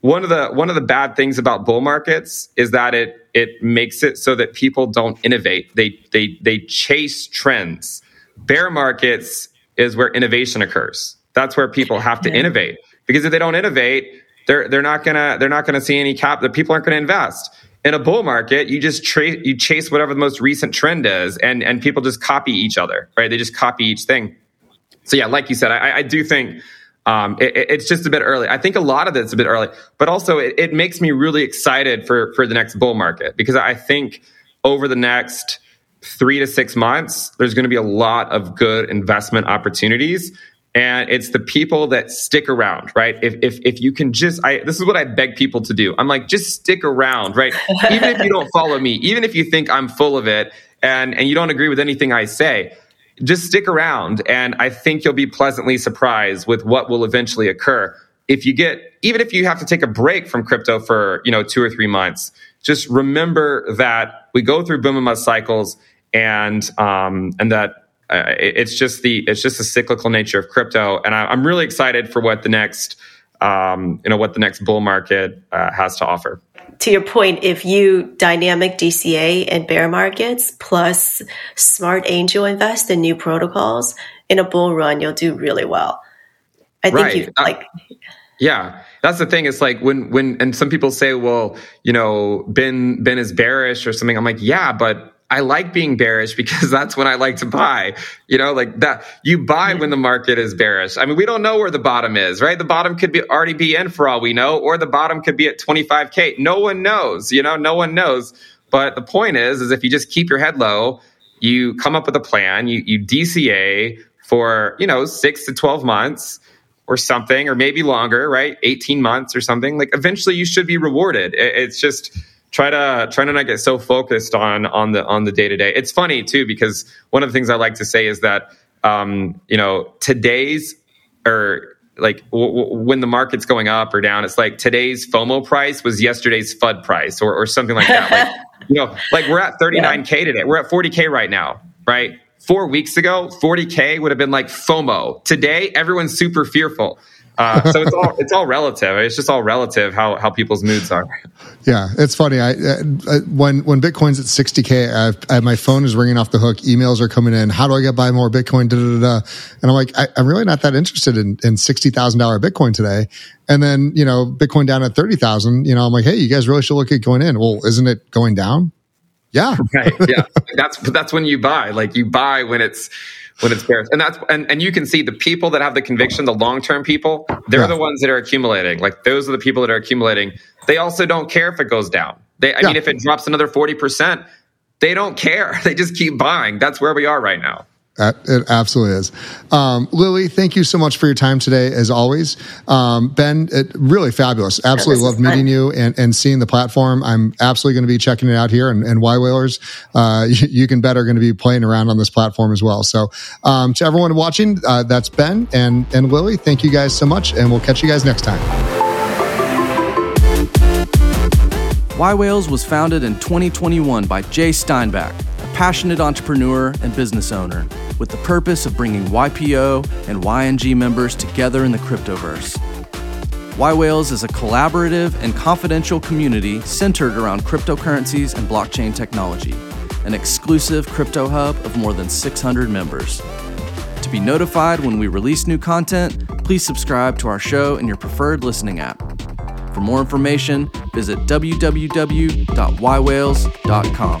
one of the one of the bad things about bull markets is that it it makes it so that people don't innovate. They they they chase trends. Bear markets is where innovation occurs. That's where people have to innovate, because if they don't innovate, they're they're not gonna they're not gonna see any cap. The people aren't going to invest. In a bull market, you just tra- you chase whatever the most recent trend is, and, and people just copy each other, right? They just copy each thing. So yeah, like you said, I, I do think um, it, it's just a bit early. I think a lot of it's a bit early, but also it, it makes me really excited for, for the next bull market, because I think over the next three to six months, there's going to be a lot of good investment opportunities. And it's the people that stick around, right? If if if you can just, I this is what I beg people to do. I'm like, just stick around, right? Even if you don't follow me, even if you think I'm full of it and, and you don't agree with anything I say, just stick around. And I think you'll be pleasantly surprised with what will eventually occur. If you get, even if you have to take a break from crypto for, you know, two or three months, just remember that we go through boom and bust cycles, and um and that Uh, it, it's just the it's just the cyclical nature of crypto, and I, I'm really excited for what the next um, you know what the next bull market uh, has to offer. To your point, if you dynamic D C A and bear markets plus smart angel invest in new protocols in a bull run, you'll do really well. I think right. you like. Uh, yeah, that's the thing. It's like when when and some people say, well, you know, Ben Ben is bearish or something. I'm like, yeah, but I like being bearish because that's when I like to buy, you know, like that you buy when the market is bearish. I mean, we don't know where the bottom is, right? The bottom could be already be in for all we know, or the bottom could be at twenty-five K. No one knows, you know, no one knows. But the point is, is if you just keep your head low, you come up with a plan, you, you D C A for, you know, six to twelve months. or something, or maybe longer, right? eighteen months or something. Like eventually you should be rewarded. It's just try to try to not get so focused on on the on the day-to-day. It's funny too, because one of the things I like to say is that um, you know, today's or like w- w- when the market's going up or down, it's like today's FOMO price was yesterday's F U D price or or something like that. Like, you know, like we're at thirty-nine K yeah. today. We're at forty K right now, right? Four weeks ago, forty K would have been like FOMO. Today, everyone's super fearful. Uh, so it's all it's all relative. It's just all relative how how people's moods are. Yeah, it's funny. I, I when when Bitcoin's at sixty K, I, I, my phone is ringing off the hook. Emails are coming in. How do I get buy more Bitcoin? Da, da, da, da. And I'm like, I, I'm really not that interested in, in sixty thousand dollars Bitcoin today. And then, you know, Bitcoin down at thirty thousand. You know, I'm like, hey, you guys really should look at going in. Well, isn't it going down? Yeah. Right. Yeah. That's that's when you buy. Like you buy when it's when it's bearish. And that's and, and you can see the people that have the conviction, the long-term people, they're yeah. the ones that are accumulating. Like those are the people that are accumulating. They also don't care if it goes down. They I yeah. mean if it drops another forty percent, they don't care. They just keep buying. That's where we are right now. It absolutely is. Um, Lily, thank you so much for your time today, as always. Um, Ben, it, really fabulous. Absolutely yeah, loved meeting you and, and seeing the platform. I'm absolutely going to be checking it out here. And, and YWhalers, uh, you, you can bet, are going to be playing around on this platform as well. So um, to everyone watching, uh, that's Ben and, and Lily. Thank you guys so much. And we'll catch you guys next time. YWhales was founded in twenty twenty-one by Jay Steinbach, a passionate entrepreneur and business owner, with the purpose of bringing Y P O and Y N G members together in the cryptoverse. YWhales is a collaborative and confidential community centered around cryptocurrencies and blockchain technology, an exclusive crypto hub of more than six hundred members. To be notified when we release new content, please subscribe to our show in your preferred listening app. For more information, visit w w w dot y whales dot com.